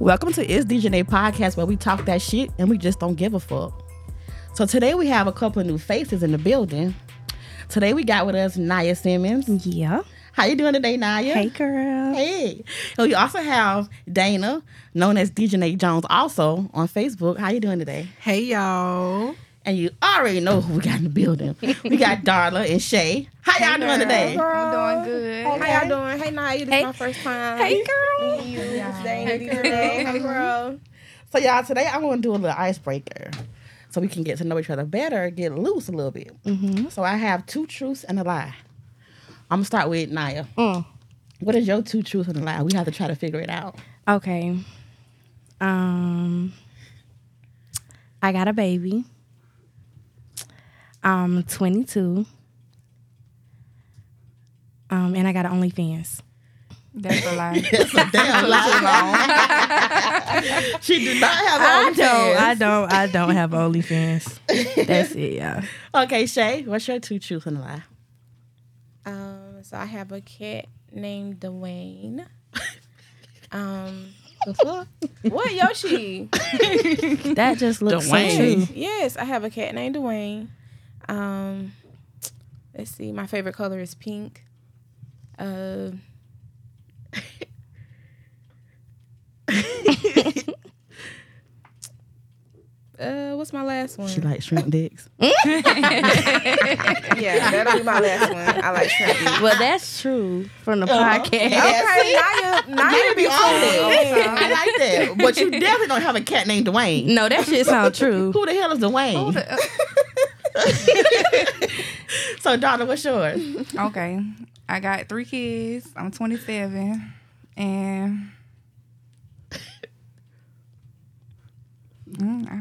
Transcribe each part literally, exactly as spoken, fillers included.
Welcome to Is Dijonay Podcast, where we talk that shit and we just don't give a fuck. So today we have a couple of new faces in the building. Today we got with us Nya Simmons. Yeah. How you doing today, Nya? Hey, girl. Hey. So you also have Dana, known as Dijonay Jones, also on Facebook. How you doing today? Hey, y'all. And you already know who we got in the building. We got Darla and Shae. How y'all hey, doing girl. today? Girl. I'm doing good. Hey, how y'all doing? Hey, Nya, this hey. is my first time. Hey, girl. Hey, you. Hey, girl. Hey, girl. So, y'all, today I'm going to do a little icebreaker so we can get to know each other better, get loose a little bit. Mm-hmm. So, I have two truths and a lie. I'm going to start with Nya. Mm. What is your two truths and a lie? We have to try to figure it out. Okay. Um, I got a baby. I'm twenty-two, um, and I got an OnlyFans. That's a lie. That's a damn lie. She did not have OnlyFans. I don't, I don't, I don't have OnlyFans. That's it, yeah. Okay, Shae, what's your two truths and a lie? Um, so I have a cat named Dwayne. Um... The fuck? What, Yoshi? That just looks Dwayne. So true. Yes, I have a cat named Dwayne. Um, let's see. My favorite color is pink. Uh, uh, what's my last one? She likes shrimp dicks. Yeah, that'll be my last one. I like shrimp dicks. Well, that's true from the uh-huh. podcast. Yes. Okay, Nya, Nya be on it. I like that. But you definitely don't have a cat named Dwayne. No, that shit sounds true. Who the hell is Dwayne? The, uh... So, Donna, what's yours? Okay. I got three kids. I'm twenty-seven. And... Mm, I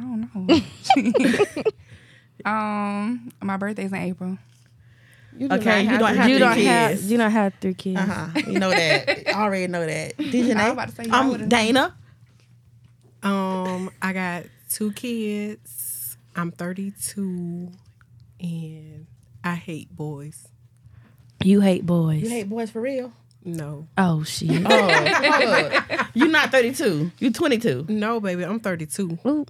don't know. um, my birthday's in April. You do okay, not you, don't have you, don't have, you don't have three kids. Uh-huh. You know that. I already know that. Did you know? I'm Dana. Um, I got two kids. I'm thirty-two, and I hate boys. You hate boys. You hate boys for real? No. Oh, shit. Oh, you're not thirty-two. You're twenty-two. No, baby, I'm thirty-two. Ooh.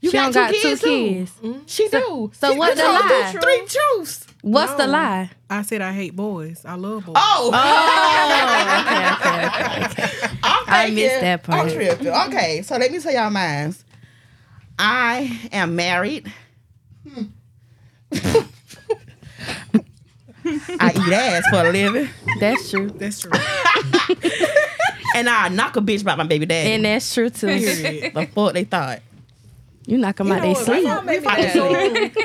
You she got, don't two, got kids two kids. Too. Mm-hmm. She so, do. So she what's the lie? Three truths. What's no, the lie? I said I hate boys. I love boys. Oh. oh. okay, okay, okay. okay. I missed that part. I'm tripping. Okay, so let me tell y'all mine. I am married. Hmm. I eat ass for a living. That's true. That's true. And I knock a bitch about my baby daddy. And that's true too. The fuck they thought. You knock them you out they sleep.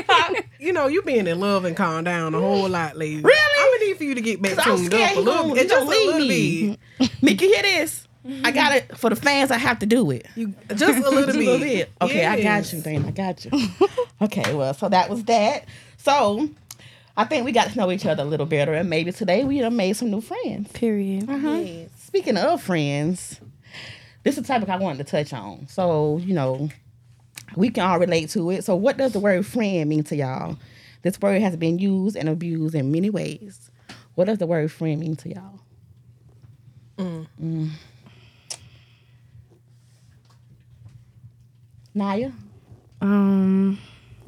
Like, you know, you being in love and calm down a whole lot lately. Really? I'm gonna need for you to get back tuned up a little bit. Just leave me. Make you hear this? I got it for the fans. I have to do it. You, just a little, little bit. Okay, yes. I got you, Dana. I got you. Okay, well, so that was that. So. I think we got to know each other a little better, and maybe today we done made some new friends. Period. Uh-huh. Yes. Speaking of friends, this is a topic I wanted to touch on. So, you know, we can all relate to it. So what does the word friend mean to y'all? This word has been used and abused in many ways. What does the word friend mean to y'all? Mm. Mm. Nya? Um...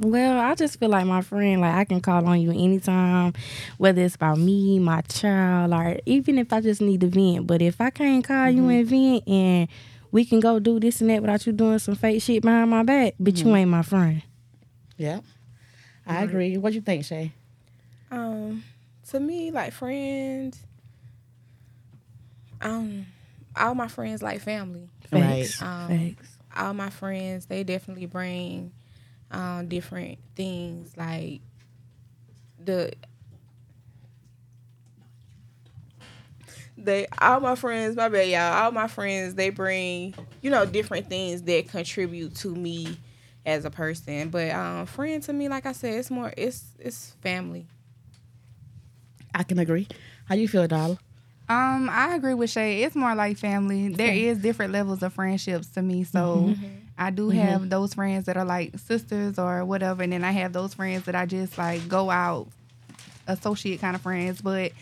Well, I just feel like my friend, like I can call on you anytime, whether it's about me, my child, or even if I just need to vent. But if I can't call mm-hmm. you and vent and we can go do this and that without you doing some fake shit behind my back, but mm-hmm. you ain't my friend. Yeah, I mm-hmm. agree. What you think, Shae? Um, to me, like friends, um, all my friends like family. Facts. Right. Um, Facts. All my friends, they definitely bring... Um, different things like the they all my friends my bad y'all all my friends they bring you know different things that contribute to me as a person, but um, friend to me, like I said, it's more it's it's family. I can agree. How you feel, Darla? Um, I agree with Shae. It's more like family. There okay. is different levels of friendships to me, so. Mm-hmm. I do have mm-hmm. those friends that are like sisters or whatever, and then I have those friends that I just like go out, associate kind of friends. But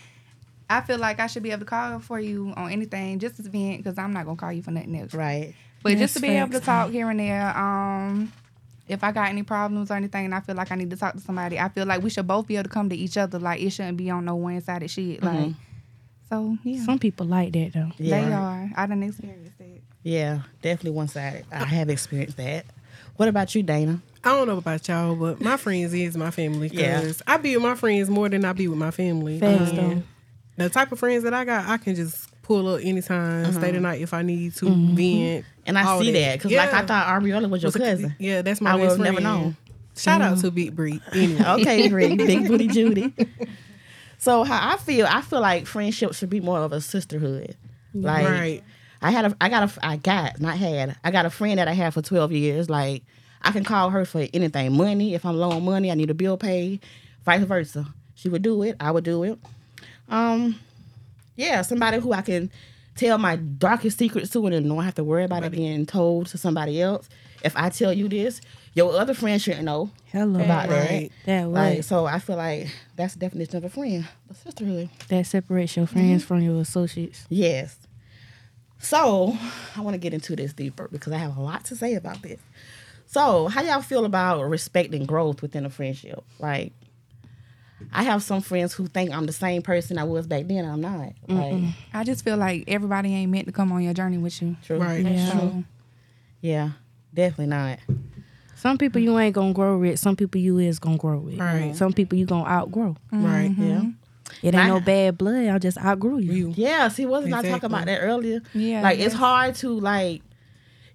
I feel like I should be able to call for you on anything, just as being, because I'm not going to call you for nothing else. Right. But That's just to be able to talk here and there, um, if I got any problems or anything and I feel like I need to talk to somebody, I feel like we should both be able to come to each other. Like, it shouldn't be on no one-sided shit. Mm-hmm. Like, so, yeah. Some people like that, though. Yeah. They are. I done experienced that. Yeah, definitely one-sided. I have experienced that. What about you, Dana? I don't know about y'all, but my friends is my family. Cause yeah. I be with my friends more than I be with my family. Thanks, though. The type of friends that I got, I can just pull up anytime, uh-huh. stay the night if I need to, mm-hmm. vent. And I see that, because yeah. like I thought Arriella was your was cousin. A, yeah, that's my I best friend. I would have never known. Shout mm-hmm. out to Big Bree. Anyway. Okay, Bree. Big Booty Judy. So how I feel, I feel like friendship should be more of a sisterhood. Like, right. I had a, I got a, I got, not had, I got a friend that I had for twelve years. Like, I can call her for anything. Money, if I'm low on money, I need a bill paid, vice versa. She would do it, I would do it. Um, yeah, somebody who I can tell my darkest secrets to and then don't have to worry about somebody. It being told to somebody else. If I tell you this, your other friend shouldn't know Hello. About right. that. That way. Like, so I feel like that's the definition of a friend, a sisterhood. That separates your friends mm-hmm. from your associates. Yes. So I want to get into this deeper because I have a lot to say about this. So how y'all feel about respecting growth within a friendship? Like, I have some friends who think I'm the same person I was back then. I'm not. Like, I just feel like everybody ain't meant to come on your journey with you. True. Right. Yeah. So, yeah, definitely not. Some people you ain't going to grow with. Some people you is going to grow with. Right. Some people you going to outgrow. Mm-hmm. Right. Yeah. It ain't I, no bad blood. I just outgrew you. Yeah. See, wasn't exactly. I talking about that earlier? Yeah. Like, yeah. It's hard to, like,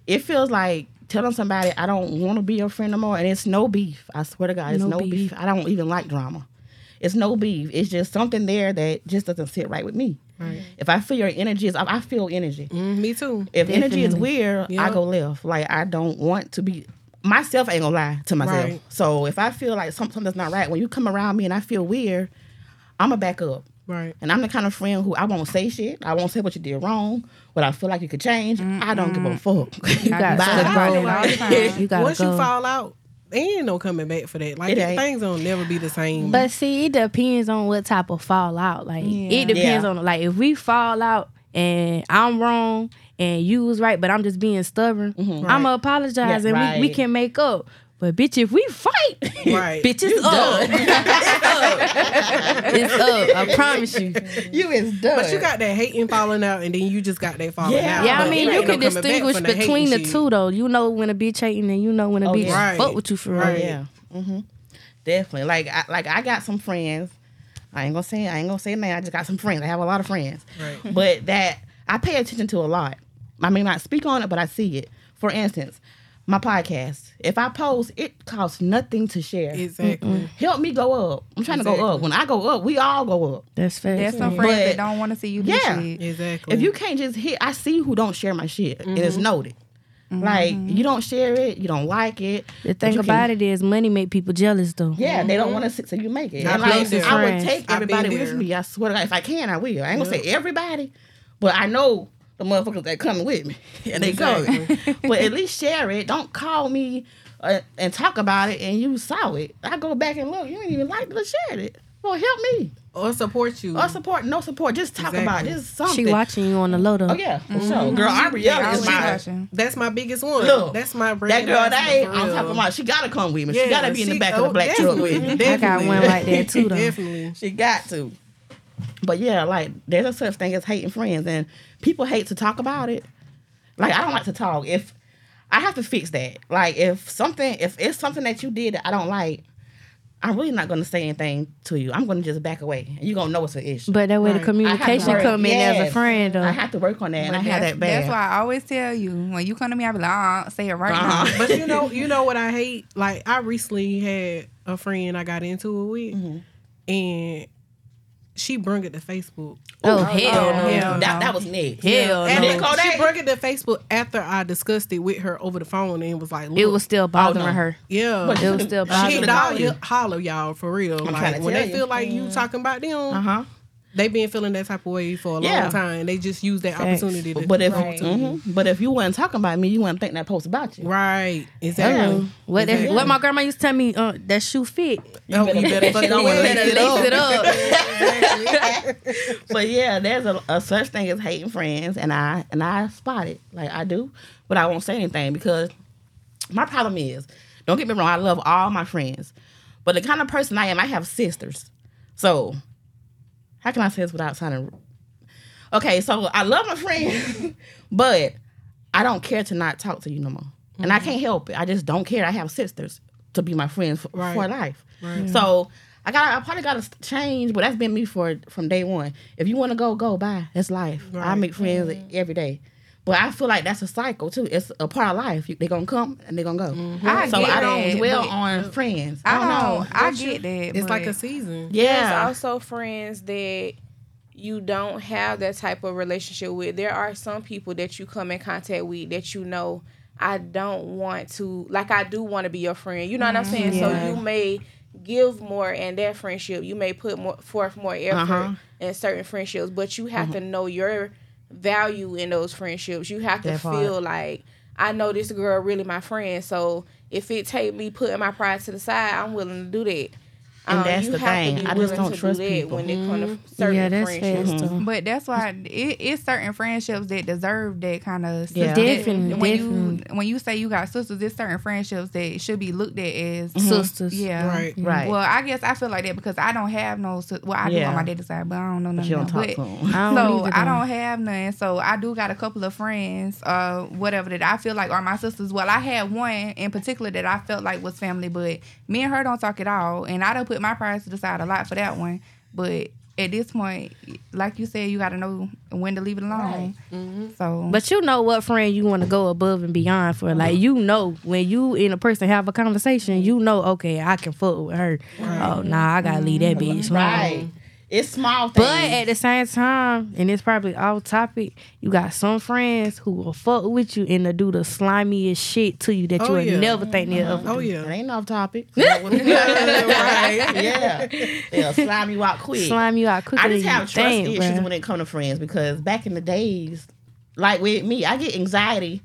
it feels like telling somebody I don't want to be your friend no more. And it's no beef. I swear to God, it's no, no beef. beef. I don't even like drama. It's no beef. It's just something there that just doesn't sit right with me. Right. If I feel your energy, is, I feel energy. Mm, me too. If Definitely. Energy is weird, yep. I go left. Like, I don't want to be, myself ain't gonna lie to myself. Right. So if I feel like something that's not right, when you come around me and I feel weird, I'm gonna back up. Right. And I'm the kind of friend who I won't say shit. I won't say what you did wrong, what I feel like you could change. Mm-mm. I don't give a fuck. You gotta go. You gotta Once go. You fall out, ain't no coming back for that. Like, things don't never be the same. But see, it depends on what type of fallout. Like, yeah. it depends yeah. on, like, if we fall out and I'm wrong and you was right, but I'm just being stubborn, mm-hmm. right. I'm gonna apologize yeah, and right. we, we can make up. But bitch, if we fight, right. bitch, it's up. It's up. It's up. I promise you. You is done. But you got that hating falling out, and then you just got that falling yeah. out. Yeah, I mean, you can distinguish between the, the two, though. You know when a bitch hating, and you know when a oh, bitch right. fuck with you for real. Right. Yeah, mm-hmm. Definitely. Like, I, like I got some friends. I ain't gonna say. I ain't gonna say name. I just got some friends. I have a lot of friends, right. but that I pay attention to a lot. I may not speak on it, but I see it. For instance. My podcast. If I post, it costs nothing to share. Exactly. Mm-mm. Help me go up. I'm trying exactly. to go up. When I go up, we all go up. That's fair. There's some friends but, that don't want to see you do yeah. shit. Exactly. If you can't just hit, I see who don't share my shit. Mm-hmm. And it's noted. Mm-hmm. Like, you don't share it, you don't like it. The thing about can, it is money make people jealous, though. Yeah, mm-hmm. they don't want to sit so you make it. And like, I would take everybody with me. I swear to God, if I can, I will. I ain't yep. going to say everybody, but I know the motherfuckers that coming with me and they exactly. go. But at least share it. Don't call me uh, and talk about it and you saw it. I go back and look. You ain't even like to share it. Well, help me. Or support you. Or support, no support. Just talk exactly. about it. Just something. She watching you on the load up. Oh, yeah. For mm-hmm. sure. Girl, Arriella is my... Watching. That's my biggest one. Look, that's my brand. That girl, that ain't... I'm talking about... She got to come with me. Yeah, she got to be she, in the back oh, of the black truck with me. Definitely. I got one like that, too, though. Definitely. She got to. But yeah, like, there's a such thing as hating friends, and people hate to talk about it. Like, I don't like to talk. If I have to fix that, like, if something, if it's something that you did that I don't like, I'm really not going to say anything to you. I'm going to just back away, and you're going to know it's an issue. But that way right. the communication come in yes. as a friend. Or, I have to work on that, and I have that bad. That's why I always tell you, when you come to me, I be like, uh-uh, say it right uh-huh. now. But you know, you know what I hate? Like, I recently had a friend I got into it with, mm-hmm. and... She brung it to Facebook. Oh, oh hell, oh, no. hell no. That, that was next. Hell and no. Nicole, she brung it to Facebook after I discussed it with her over the phone and was like, look. It was still bothering oh, no. her. Yeah. But it was still bothering her. She holler, y'all, for real. I'm like, when they you. feel like mm. you talking about them, uh-huh. They been feeling that type of way for a long yeah. time. They just use that Thanks. opportunity. To, but if right. mm-hmm. but if you weren't talking about me, you wouldn't think that post about you. Right. Exactly. Yeah. What exactly. If, what my grandma used to tell me, uh, that shoe fit. You oh, better, you better fucking lace it up. It up. But yeah, there's a, a such thing as hating friends, and I and I spot it. Like I do, but I won't say anything because my problem is, don't get me wrong, I love all my friends, but the kind of person I am, I have sisters. So how can I say this without sounding... Okay, so I love my friends, but I don't care to not talk to you no more. Mm-hmm. And I can't help it. I just don't care. I have sisters to be my friends for, right. for life. Right. So I got. I probably got to change, but that's been me for from day one. If you want to go, go. Bye. That's life. Right. I make friends mm-hmm. every day. But I feel like that's a cycle, too. It's a part of life. They're going to come and they're going to go. Mm-hmm. I so I don't that, dwell on friends. I don't know. I get you, that. It's like a season. Yeah. There's also friends that you don't have that type of relationship with. There are some people that you come in contact with that you know, I don't want to, like I do want to be your friend. You know what I'm saying? Yeah. So you may give more in that friendship. You may put more, forth more effort uh-huh. in certain friendships, but you have uh-huh. to know your value in those friendships. You have to feel like, I know this girl really my friend, so if it take me putting my pride to the side, I'm willing to do that. And um, that's the thing. I just don't trust people when it comes to certain yeah, that's friendships. Mm-hmm. But that's why it, it's certain friendships that deserve that kind of yeah. Definitely. When definitely. you when you say you got sisters, it's certain friendships that should be looked at as mm-hmm. sisters. Yeah, right, mm-hmm. right. Well, I guess I feel like that because I don't have no. Well, I yeah. do on my dad's side, but I don't know nothing. But you don't talk to them. I don't so either, I don't have none. So I do got a couple of friends, uh, whatever that I feel like are my sisters. Well, I had one in particular that I felt like was family, but me and her don't talk at all, and I don't. Put my pride to the side a lot for that one, but at this point, like you said, you got to know when to leave it alone. Right. Mm-hmm. So, but you know what friend you want to go above and beyond for. Mm-hmm. Like you know when you and a person have a conversation, you know, okay, I can fuck with her. Right. Oh nah, I gotta mm-hmm. leave that bitch. Right. Right. It's small things. But at the same time, and it's probably off topic, you got some friends who will fuck with you and they'll do the slimiest shit to you that oh, you would yeah. never think they'll ever do. Oh, yeah. It ain't off topic. Right. Yeah. They'll slime you out quick. Slime you out quickly. I just have trust Damn, issues bro. when it comes to friends because back in the days, like with me, I get anxiety.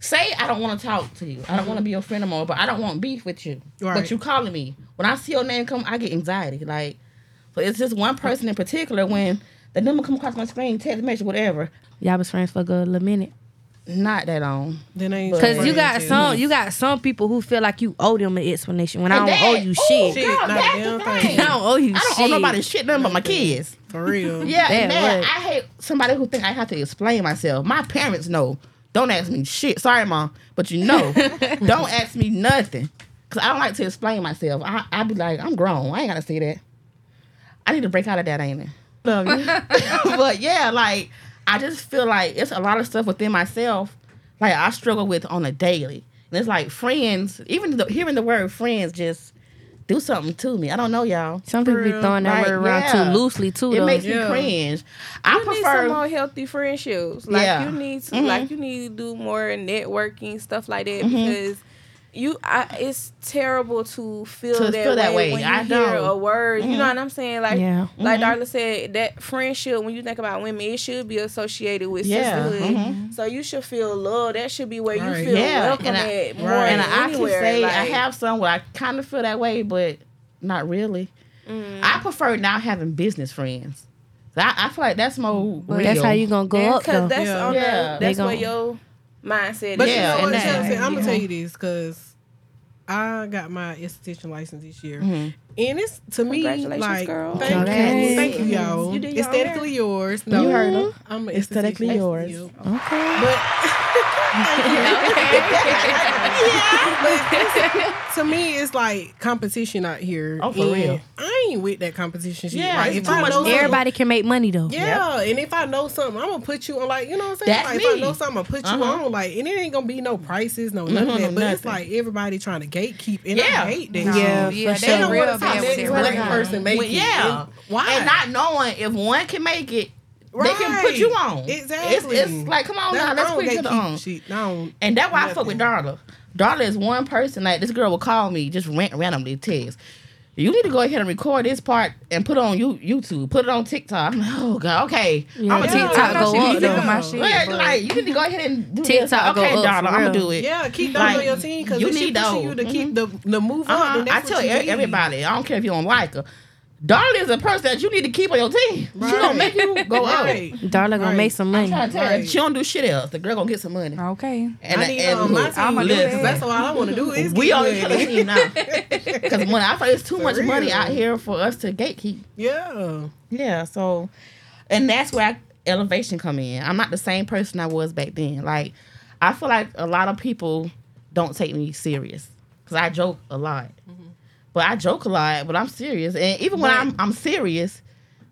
Say I don't want to talk to you. I don't want to be your friend no more, but I don't want beef with you. Right. But you calling me. When I see your name come, I get anxiety. Like... But it's just one person in particular when the number come across my screen, text message, whatever. Y'all was friends for a good little minute. Not that long. Because you got some you got some people who feel like you owe them an explanation when and I don't that, owe you ooh, shit. shit Girl, that's the thing. thing. I don't owe you shit. I don't shit. owe nobody shit, nothing but my kids. For real. Yeah, and man, I hate somebody who think I have to explain myself. My parents know. Don't ask me shit. Sorry, Mom, but you know. Don't ask me nothing. Because I don't like to explain myself. I, I be like, I'm grown. I ain't got to say that. I need to break out of that, ain't it? Love you. But yeah, like, I just feel like it's a lot of stuff within myself, like, I struggle with on a daily. And it's like friends, even the, hearing the word friends just do something to me. I don't know, y'all. Some people be throwing that like, word around yeah. too loosely, too, It though. makes yeah. me cringe. I you prefer... need some more healthy friendships. Like, yeah. you need to, mm-hmm. like, you need to do more networking, stuff like that, mm-hmm. because... You, I, it's terrible to feel, to that, feel way that way when you I hear know. a word. Mm-hmm. You know what I'm saying? Like, yeah. like mm-hmm. Darla said, that friendship, when you think about women, it should be associated with yeah. sisterhood. Mm-hmm. So you should feel love. That should be where you right. feel yeah. welcome and I, at more right. than and I anywhere. can say like, I have some where I kind of feel that way, but not really. Mm-hmm. I prefer not having business friends. I, I feel like that's more real. That's how you're going to go that's up, though. That's, yeah. on yeah. the, that's where your... mindset. But yeah, you know what I'm saying? I'm gonna tell you this because I got my esthetician license this year, mm-hmm. and it's to me like girl. thank you, okay. thank you, y'all. You your aesthetically yours. No, you heard her. I'm aesthetically yours. You. Okay, but yeah, but to me it's like competition out here. Oh, for and real. I ain't with that competition shit. Yeah, like, if I know everybody can make money though. Yeah, yep. And if I know something, I'm gonna put you on. Like you know what I'm saying? That's like, me. If I know something, I'm gonna put you uh-huh. on. Like and it ain't gonna be no prices, no mm-hmm, nothing. No, but nothing. It's like everybody trying to gatekeep, and yeah. I hate that. No. Yeah, yeah, they sure. don't want to talk to that person. Make well, yeah, and, why? And not knowing if one can make it. Right. They can put you on. Exactly. It's, it's like, come on now, let's put each other on. Shit, no, and that's why nothing. I fuck with Darla. Darla is one person. Like, this girl will call me, just rant, randomly text. you need to go ahead and record this part and put it on you, YouTube. Put it on TikTok. I'm like, oh, God, okay. Yeah, I'm going to TikTok go up, though. My shit, yeah, like, you need to go ahead and do TikTok this. TikTok go okay, up, Darla, I'm going to do it. Yeah, keep those like, on your team because you need those. You to mm-hmm. keep the, the move uh-huh. up. And that's I tell you everybody, I don't care if you don't like her. Darla is a person that you need to keep on your team. Right. She gonna make you go out. Right. Darla gonna right. make some money. I'm trying to tell right. you, she don't do shit else. The girl gonna get some money. Okay. And I need and, on my team. I'm gonna do that. That's all I want to do is we on each other's team now. Because money, I feel it's too for much real. money out here for us to gatekeep. Yeah. Yeah. So, and that's where I, elevation come in. I'm not the same person I was back then. Like, I feel like a lot of people don't take me serious because I joke a lot. But I joke a lot, but I'm serious. And even when but I'm I'm serious,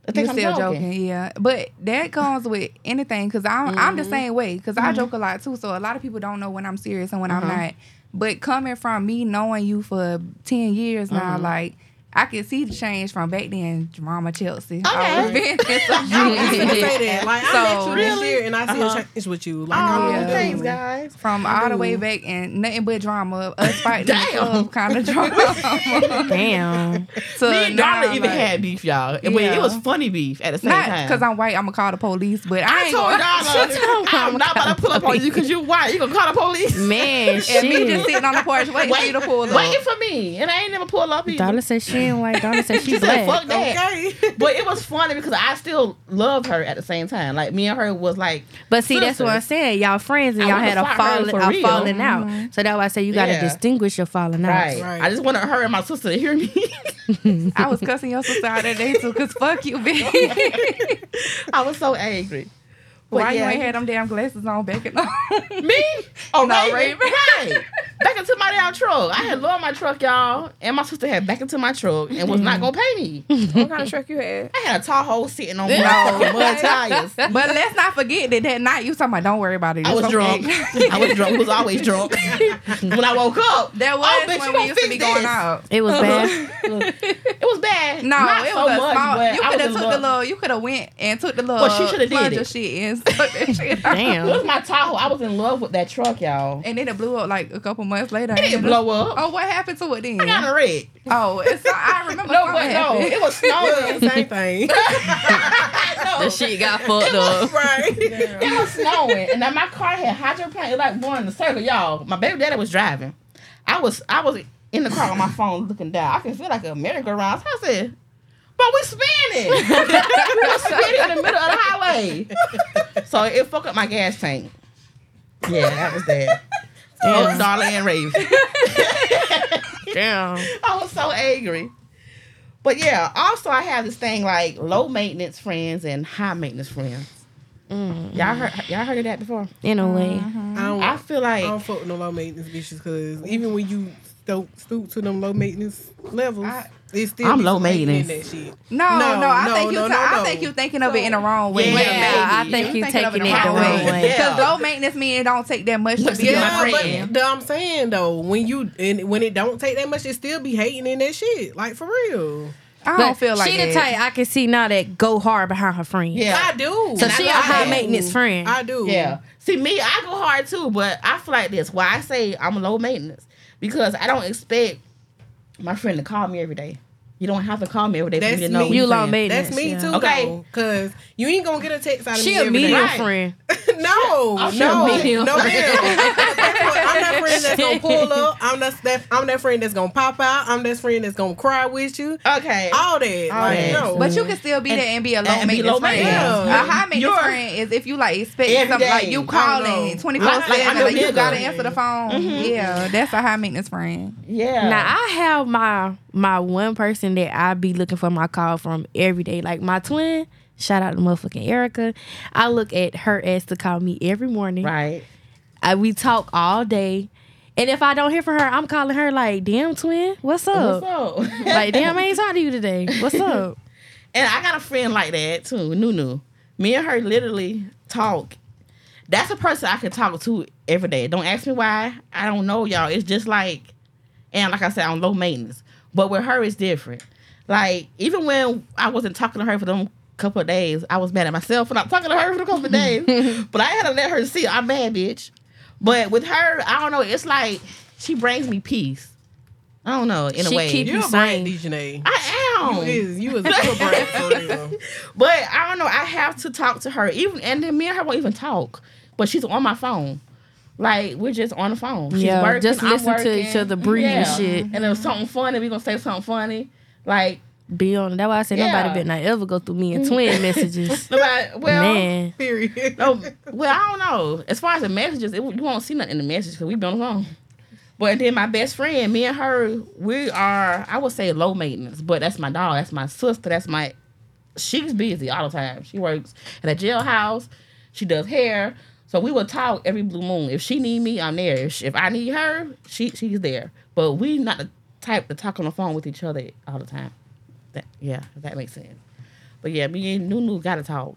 I think I'm still joking. joking. Yeah, but that comes with anything because I'm mm-hmm. I'm the same way because mm-hmm. I joke a lot too. So a lot of people don't know when I'm serious and when mm-hmm. I'm not. But coming from me knowing you for ten years now, mm-hmm. like. I can see the change from back then, Drama Chelsea. Okay. I was going to say that. Like, so, I met you really? this year, and I see uh-huh. a change with you. Like, oh, yeah. Thanks, guys. From I all do. the way back, and nothing but drama. Us fighting up kind of drama. Damn. So me and Darla even like, had beef, y'all. Yeah. But it was funny beef at the same not time. Not because I'm white, I'm going to call the police, but I, I ain't going to. I'm not about to pull up on you because you're white. You're going to call the police? Man, and shit. And me just sitting on the porch waiting for you to pull up. Waiting for me, and I ain't never pull up either. Darla said shit. Like Donna said, she's she said, fuck that. Okay. But it was funny because I still love her at the same time. Like me and her was like, but see, sisters. That's what I said. Y'all friends and y'all had a falling, a falling out. Mm-hmm. So that's why I say you gotta yeah. distinguish your falling out. Right. right. I just wanted her and my sister to hear me. I was cussing your sister out that day too, cause fuck you, bitch. I was so angry. But why yeah. you ain't had them damn glasses on back at all? Me? Oh, no, Raven. Raven. Right. Back into my damn truck. I had lowered my truck, y'all, and my sister had back into my truck and was not going to pay me. What kind of truck you had? I had a Tahoe sitting on my mud tires. But let's not forget that that night you was talking about, don't worry about it. I was okay. drunk. I was drunk. I was always drunk. When I woke up, that was oh, bitch, when we used to be this. going out. It was bad. It was bad. No, not it was so a much, small. You could have took the little, you could have went and took the little. Well, she should have did it. Shit in. Damn. It was my Tahoe. I was in love with that truck, y'all. And then it blew up like a couple months later. It didn't blow up. Oh, what happened to it then? I got a wreck. Oh, it's so, I remember. No, but no. It was snowing. Same thing. No. The shit got fucked up. Right. Damn. It was snowing. And then my car had hydroplane. It was like going in the circle, y'all. My baby daddy was driving. I was I was in the car on my phone looking down. I can feel like a merry-go-round. I said, but we spinning. We were spinning in the middle of the highway. So it fucked up my gas tank. Yeah, that was that. Damn. Oh, Darla and Raven. Damn. I was so angry. But yeah, also I have this thing like low maintenance friends and high maintenance friends. Mm. Y'all heard y'all heard of that before? In a way. Mm-hmm. I, don't, I feel like I don't fuck with no low maintenance bitches because even when you don't stoop to them low maintenance levels. I, It's still I'm low maintenance. That shit. No, no, no. I no, think you. No, t- no, I no. think you thinking of it in the wrong way. Yeah, yeah I think you taking it the wrong, wrong way. Because yeah. low maintenance means it don't take that much to be yeah, my friend. But I'm saying though, when you and when it don't take that much, it still be hating in that shit. Like for real. I but don't feel like she the type I can see now that go hard behind her friends. Yeah, I do. So she a high maintenance friend. I do. Yeah. See me, I go hard too, but I feel like this. Why I say I'm low maintenance because I don't expect my friend to call me every day. You don't have to call me every day. That's for me to know you low maintenance. That's me yeah. too, okay. though, because you ain't gonna get a text out of she me every day. She a medium friend. No, I'm no, no. no I'm that friend that's gonna pull up. I'm that, that. I'm that friend that's gonna pop out. I'm that friend that's gonna cry with you. Okay, all that. All like, that. No. But you can still be and, there and be a low and maintenance friend. Yeah. A high maintenance You're, friend is if you like expect something day. Like you calling twenty four seven, like you gotta answer the phone. Mm-hmm. Yeah, that's a high maintenance friend. Yeah. Now I have my my one person that I be looking for my call from every day. Like my twin, shout out to motherfucking Erica. I look at her ass to call me every morning. Right. I, we talk all day. And if I don't hear from her, I'm calling her like, damn twin, what's up? What's up? Like, damn, I ain't talking to you today. What's up? And I got a friend like that too, Nunu. Me and her literally talk. That's a person I can talk to every day. Don't ask me why. I don't know, y'all. It's just like, and like I said, I'm low maintenance. But with her, it's different. Like, even when I wasn't talking to her for them couple of days, I was mad at myself for not talking to her for a couple of days. But I had to let her see I'm mad, bitch. But with her, I don't know. It's like she brings me peace. I don't know. In she a way, keep you sane. Dijonay. I am. You is you is a good brat for real. But I don't know. I have to talk to her. Even and then me and her won't even talk. But she's on my phone. Like, we're just on the phone. She's yeah, working, just listen I'm working. to each other, breathe yeah. and shit. And if it's something funny, we gonna say something funny. Like, be on. That's why I said yeah. nobody better not ever go through me and twin messages. Nobody, well, man. Period. No, well, I don't know. As far as the messages, it, you won't see nothing in the message because we been on the phone. But then my best friend, me and her, we are, I would say low maintenance, but that's my dog. That's my sister. That's my, she's busy all the time. She works at a jailhouse. She does hair. So we will talk every blue moon. If she need me, I'm there. If I need her, she she's there. But we not the type to talk on the phone with each other all the time. That, yeah, if that makes sense. But yeah, me and Nunu gotta talk.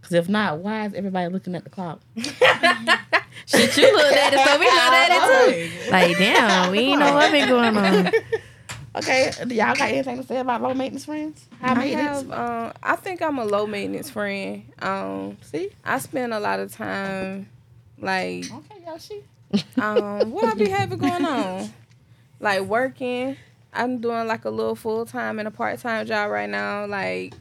Because if not, why is everybody looking at the clock? Shit, you look at it, so we look at it too. Like, damn, we ain't know what been going on. Okay, do y'all got anything to say about low maintenance friends? High maintenance? I have, um, I think I'm a low maintenance friend. Um, See, I spend a lot of time, like, okay, y'all, she, um, what I be having going on, like working. I'm doing like a little full time and a part time job right now, like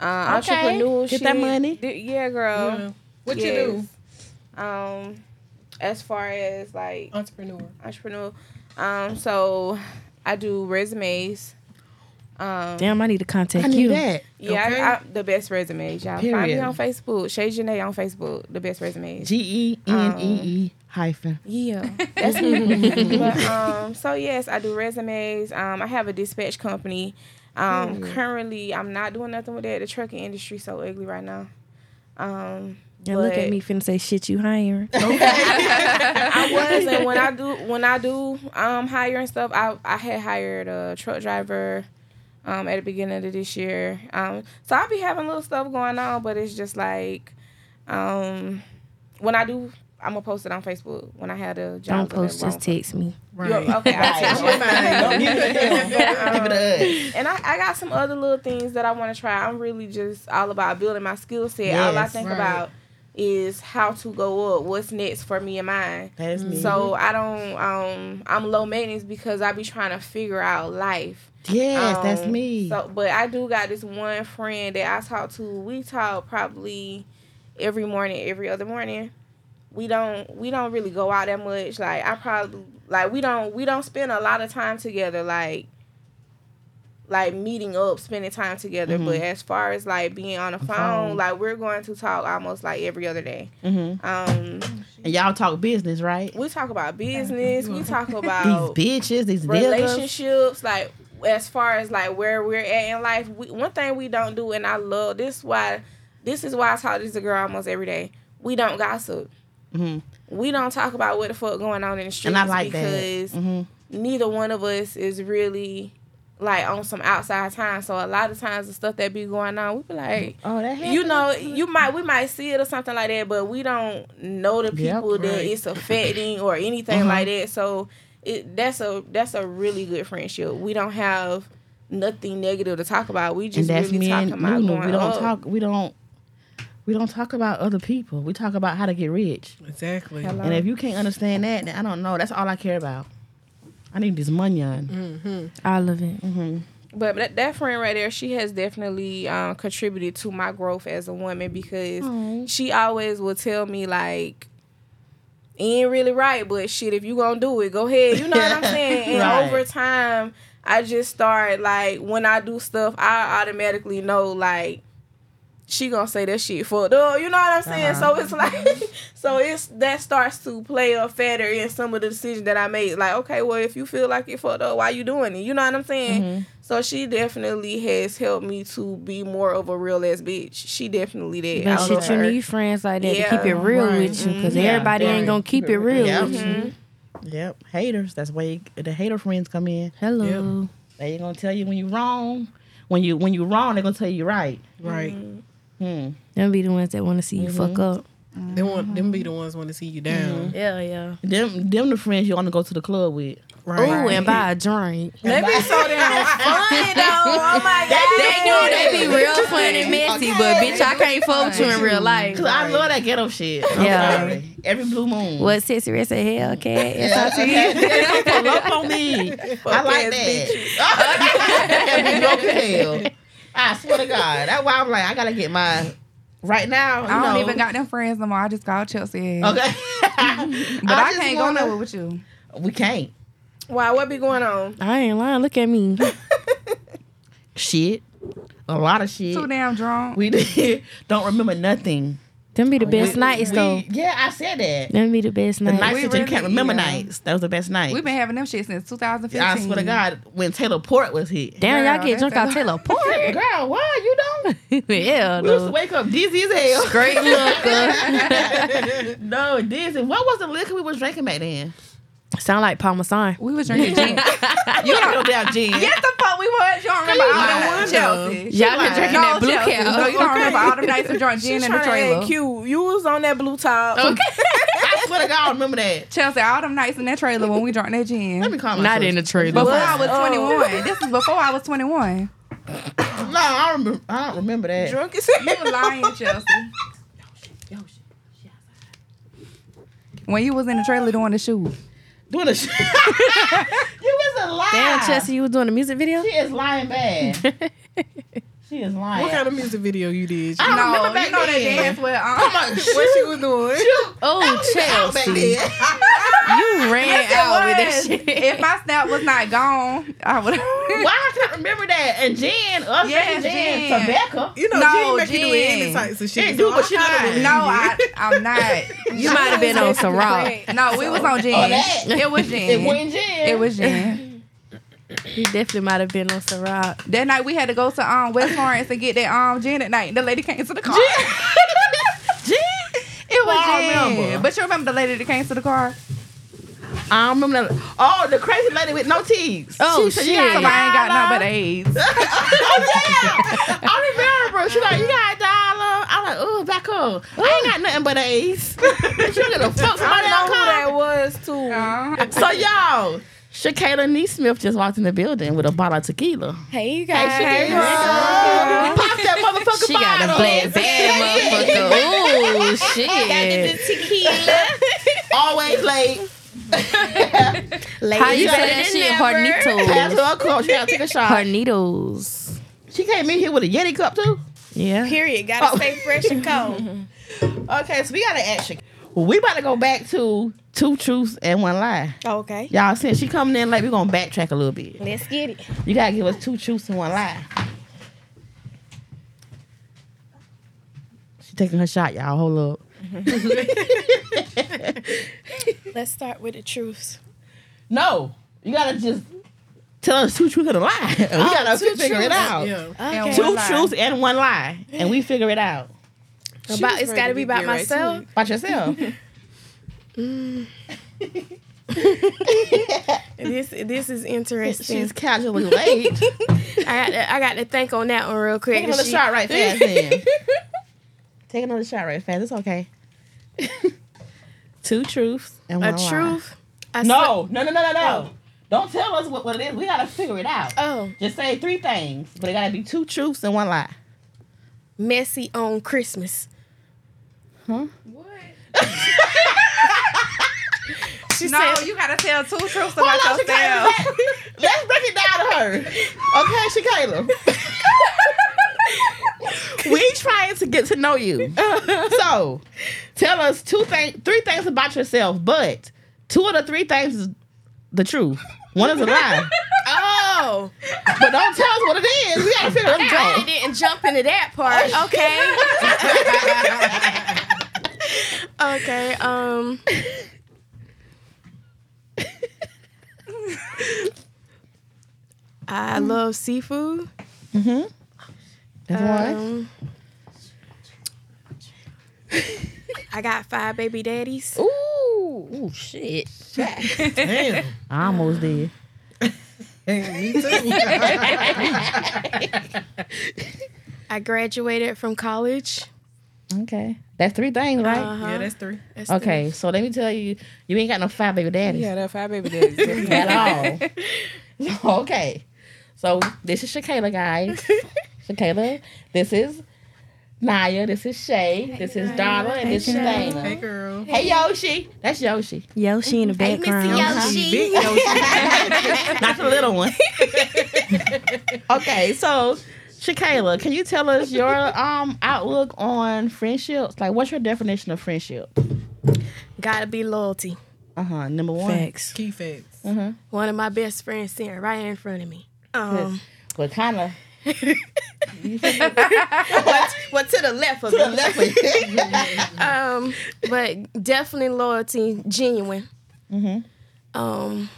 uh, okay. entrepreneurship. Get that money? D- yeah, girl. Yeah. What yes. you do? Um, as far as like entrepreneur, entrepreneur. Um, so. I do resumes. Um, Damn, I need to contact I need you. That. Yeah, okay. I, I, the best resumes, y'all. Period. Find me on Facebook. Shae Genee on Facebook. The best resumes. G E N E E hyphen. Yeah, that's me. But, um, so yes, I do resumes. Um, I have a dispatch company. Um, mm. Currently, I'm not doing nothing with that. The trucking industry so ugly right now. Um. Yeah, look at me finna say shit you hiring. Okay. I was and when I do when I do um hire and stuff, I I had hired a truck driver um at the beginning of this year. Um so I'll be having little stuff going on, but it's just like um when I do I'm gonna post it on Facebook when I had a job. Don't post, just text me. Right. Yo, okay, I'll text you. Don't give it up. And I, I got some other little things that I wanna try. I'm really just all about building my skill set. Yes, all I think right. about is how to go up, what's next for me and mine. That's me. So I don't, um, I'm low maintenance because I be trying to figure out life. Yes, um, that's me. So, but I do got this one friend that I talk to. We talk probably every morning, every other morning. We don't, we don't really go out that much. Like I probably, like we don't, we don't spend a lot of time together. Like, like meeting up, spending time together. Mm-hmm. But as far as like being on the phone, phone, like we're going to talk almost like every other day. Mm-hmm. Um, and y'all talk business, right? We talk about business. We talk about these bitches, these relationships. Niggas. Like as far as like where we're at in life, we, one thing we don't do, and I love this. Why this is why I talk to this girl almost every day. We don't gossip. Mm-hmm. We don't talk about what the fuck going on in the streets. And I like because that. Mm-hmm. Neither one of us is really. Like on some outside time, so a lot of times the stuff that be going on, we be like, oh, that happened. You know, you might we might see it or something like that, but we don't know the people yep, right. that it's affecting or anything mm-hmm. like that. So it that's a that's a really good friendship. We don't have nothing negative to talk about. We just really talking about Nunu. Going. We don't up. talk. We don't. We don't talk about other people. We talk about how to get rich. Exactly. Hello? And if you can't understand that, then I don't know. That's all I care about. I need this money on. Mm-hmm. I love it. Mm-hmm. But that, that friend right there, she has definitely um, contributed to my growth as a woman because aww. She always will tell me, like, it ain't really right, but shit, if you gonna do it, go ahead. You know what I'm saying? And right. over time, I just start, like, when I do stuff, I automatically know, like, she gonna say that shit fucked up. You know what I'm saying? Uh-huh. So it's like, so it's that starts to play a factor in some of the decisions that I made. Like, okay, well, if you feel like it fucked up, why you doing it? You know what I'm saying? Mm-hmm. So she definitely has helped me to be more of a real ass bitch. She definitely did. But shit, you need friends like that yeah. to keep it real right. with you because mm-hmm. everybody yeah. ain't gonna keep it real yep. with mm-hmm. you. Yep, haters. That's where you, the hater friends come in. Hello. Yep. They gonna tell you when you wrong. When you when you wrong, they gonna tell you right. Right. Mm-hmm. Hmm. Them be the ones that want to see you mm-hmm. fuck up. They want them be the ones want to see you down. Mm-hmm. Yeah, yeah. Them them the friends you want to go to the club with. Right. Ooh, and buy a drink. They be so damn funny though. Oh my god, they do. They be real funny and messy, okay. But bitch, I can't fuck with you in real life. Cause I love that ghetto shit. I'm yeah, sorry. Every blue moon. What sissy rest of hell, cat? It's up to you. Pull up on me. Fuck I like that. Every broke hell. I swear to God. That's why I'm like, I gotta get my. Right now, I don't know. Even got them friends no more. I just called Chelsea. Okay, but I, I can't wanna... go nowhere with you. We can't. Why? What be going on? I ain't lying. Look at me. Shit, a lot of shit. Too damn drunk. We did. Don't remember nothing. Them be the best we, nights we, though. Yeah, I said that. Them be the best nights. The nights we that really, you can't remember yeah. nights. That was the best night. We've been having them shit since two thousand fifteen. I swear to God, when Taylor Port was hit. Damn, girl, y'all get drunk out Taylor Port. Girl, why you don't? Yeah, we no. used to wake up dizzy as hell. Straight liquor. No, dizzy. What was the liquor we was drinking back then? Sound like Parmesan. We was drinking gin. You don't know that gin. Yes, the fuck we were. You don't remember all the ones, Chelsea. She y'all been drinking that blue cap. No, you don't remember all the nights we drank gin in the trailer. Cute. You was on that blue top. Okay. I swear to God, I remember that. Chelsea, all them nights in that trailer when we drank that gin. Let me call myself. Not in the trailer. Before what? I was oh. twenty-one. This is before I was twenty-one. No, I don't remember, I don't remember that. Drunk as hell. You were lying, Chelsea. Yo, shit. Yo, shit. When you was in the trailer doing the shoes. Doing a sh- You was a liar. Damn, Chelsea, you was doing a music video? She is lying bad. She is lying. What kind of music video you did? I don't no, remember back you know then. That dance with um, what she was doing. Shoot. Oh, Chelsea. You ran yes, out with that shit. If my snap was not gone, I would have. Why I can't remember that? And Jen, us yes, Jen, Jen, Tabecca. You know, no, Jen make Jen. You do any types of shit. So do, but she not. Really no, I, I'm not. You might have been on Ciroc. No, we was on Jen. Oh, it was Jen. It wasn't Jen. It was Jen. He definitely might have been on Ciroc. That night we had to go to um West Lawrence and get that um gin at night. The lady came to the car. Gin? It was well, gin. Remember. But you remember the lady that came to the car? I don't remember that. Oh, the crazy lady with no teeth. Oh, she said, you got, I ain't got nothing but AIDS. Oh, damn. I remember. She like, you got a dollar. I'm like, oh, back up. Ooh. I ain't got nothing but AIDS. She gonna fuck somebody I know who that was, too. Uh-huh. So, y'all. Shekayla Nesmith just walked in the building with a bottle of tequila. Hey, you guys. Hey, Shekayla. Oh. Pop that motherfucking bottle. She got a black bag, motherfucker. Ooh, shit. Got the tequila. Always late. Late. How you say that shit? Hornitos. Pass her a cup. She got to take a shot. Hornitos. She came in here with a Yeti cup, too? Yeah. Period. Gotta oh. stay fresh and cold. Okay, so we got an action. We about to go back to two truths and one lie. Okay. Y'all, since she coming in late, we're going to backtrack a little bit. Let's get it. You got to give us two truths and one lie. She taking her shot, y'all. Hold up. Mm-hmm. Let's start with the truths. No. You got to just tell us two truths and a lie. We oh, got to figure truths. It out. Yeah. Okay. Two truths and one lie. And we figure it out. About, it's got to be about myself. Right about yourself. Mm. this this is interesting. She's casually late. I got to, I got to think on that one real quick. Take another she... shot right fast. Then. Take another shot right fast. It's okay. Two truths and one a lie. A truth. I no, sl- no, no, no, no, no. Oh. Don't tell us what, what it is. We got to figure it out. Oh, just say three things, but it got to be two truths and one lie. Messy on Christmas. Huh? What? She no, said, you gotta tell two truths about on, yourself. Let's break it down to her. Okay, Shekayla. We trying to get to know you. So, tell us two things, three things about yourself, but two of the three things is the truth. One is a lie. Oh. But don't tell us what it is. We gotta figure it out. I really didn't jump into that part. Okay. Okay, um... I mm. love seafood. Mm-hmm. That's um, right. I got five baby daddies. Ooh, ooh, shit! Damn, I almost did. Me too. I graduated from college. Okay. That's three things, right? Uh-huh. Yeah, that's three. That's okay, three. So let me tell you, you ain't got no five baby daddies. Yeah, no five baby daddies. At all. Okay. So this is Shekayla, guys. Shekayla. This is Nya. This is Shae. Hey, this is Darla. Hey, and this is Dana. Hey, girl. Hey, Yoshi. That's Yoshi. Yoshi in the background. Hey, Miss Yoshi. Big Yoshi. Not the little one. Okay, so... Shekayla, can you tell us your um outlook on friendships? Like, what's your definition of friendship? Gotta be loyalty. Uh-huh. Number one. Facts. Key facts. Uh-huh. One of my best friends sitting right in front of me. Um, well, kind of. what, what to the left of me. To the left of you. um, but definitely loyalty, genuine. Mm-hmm. Um,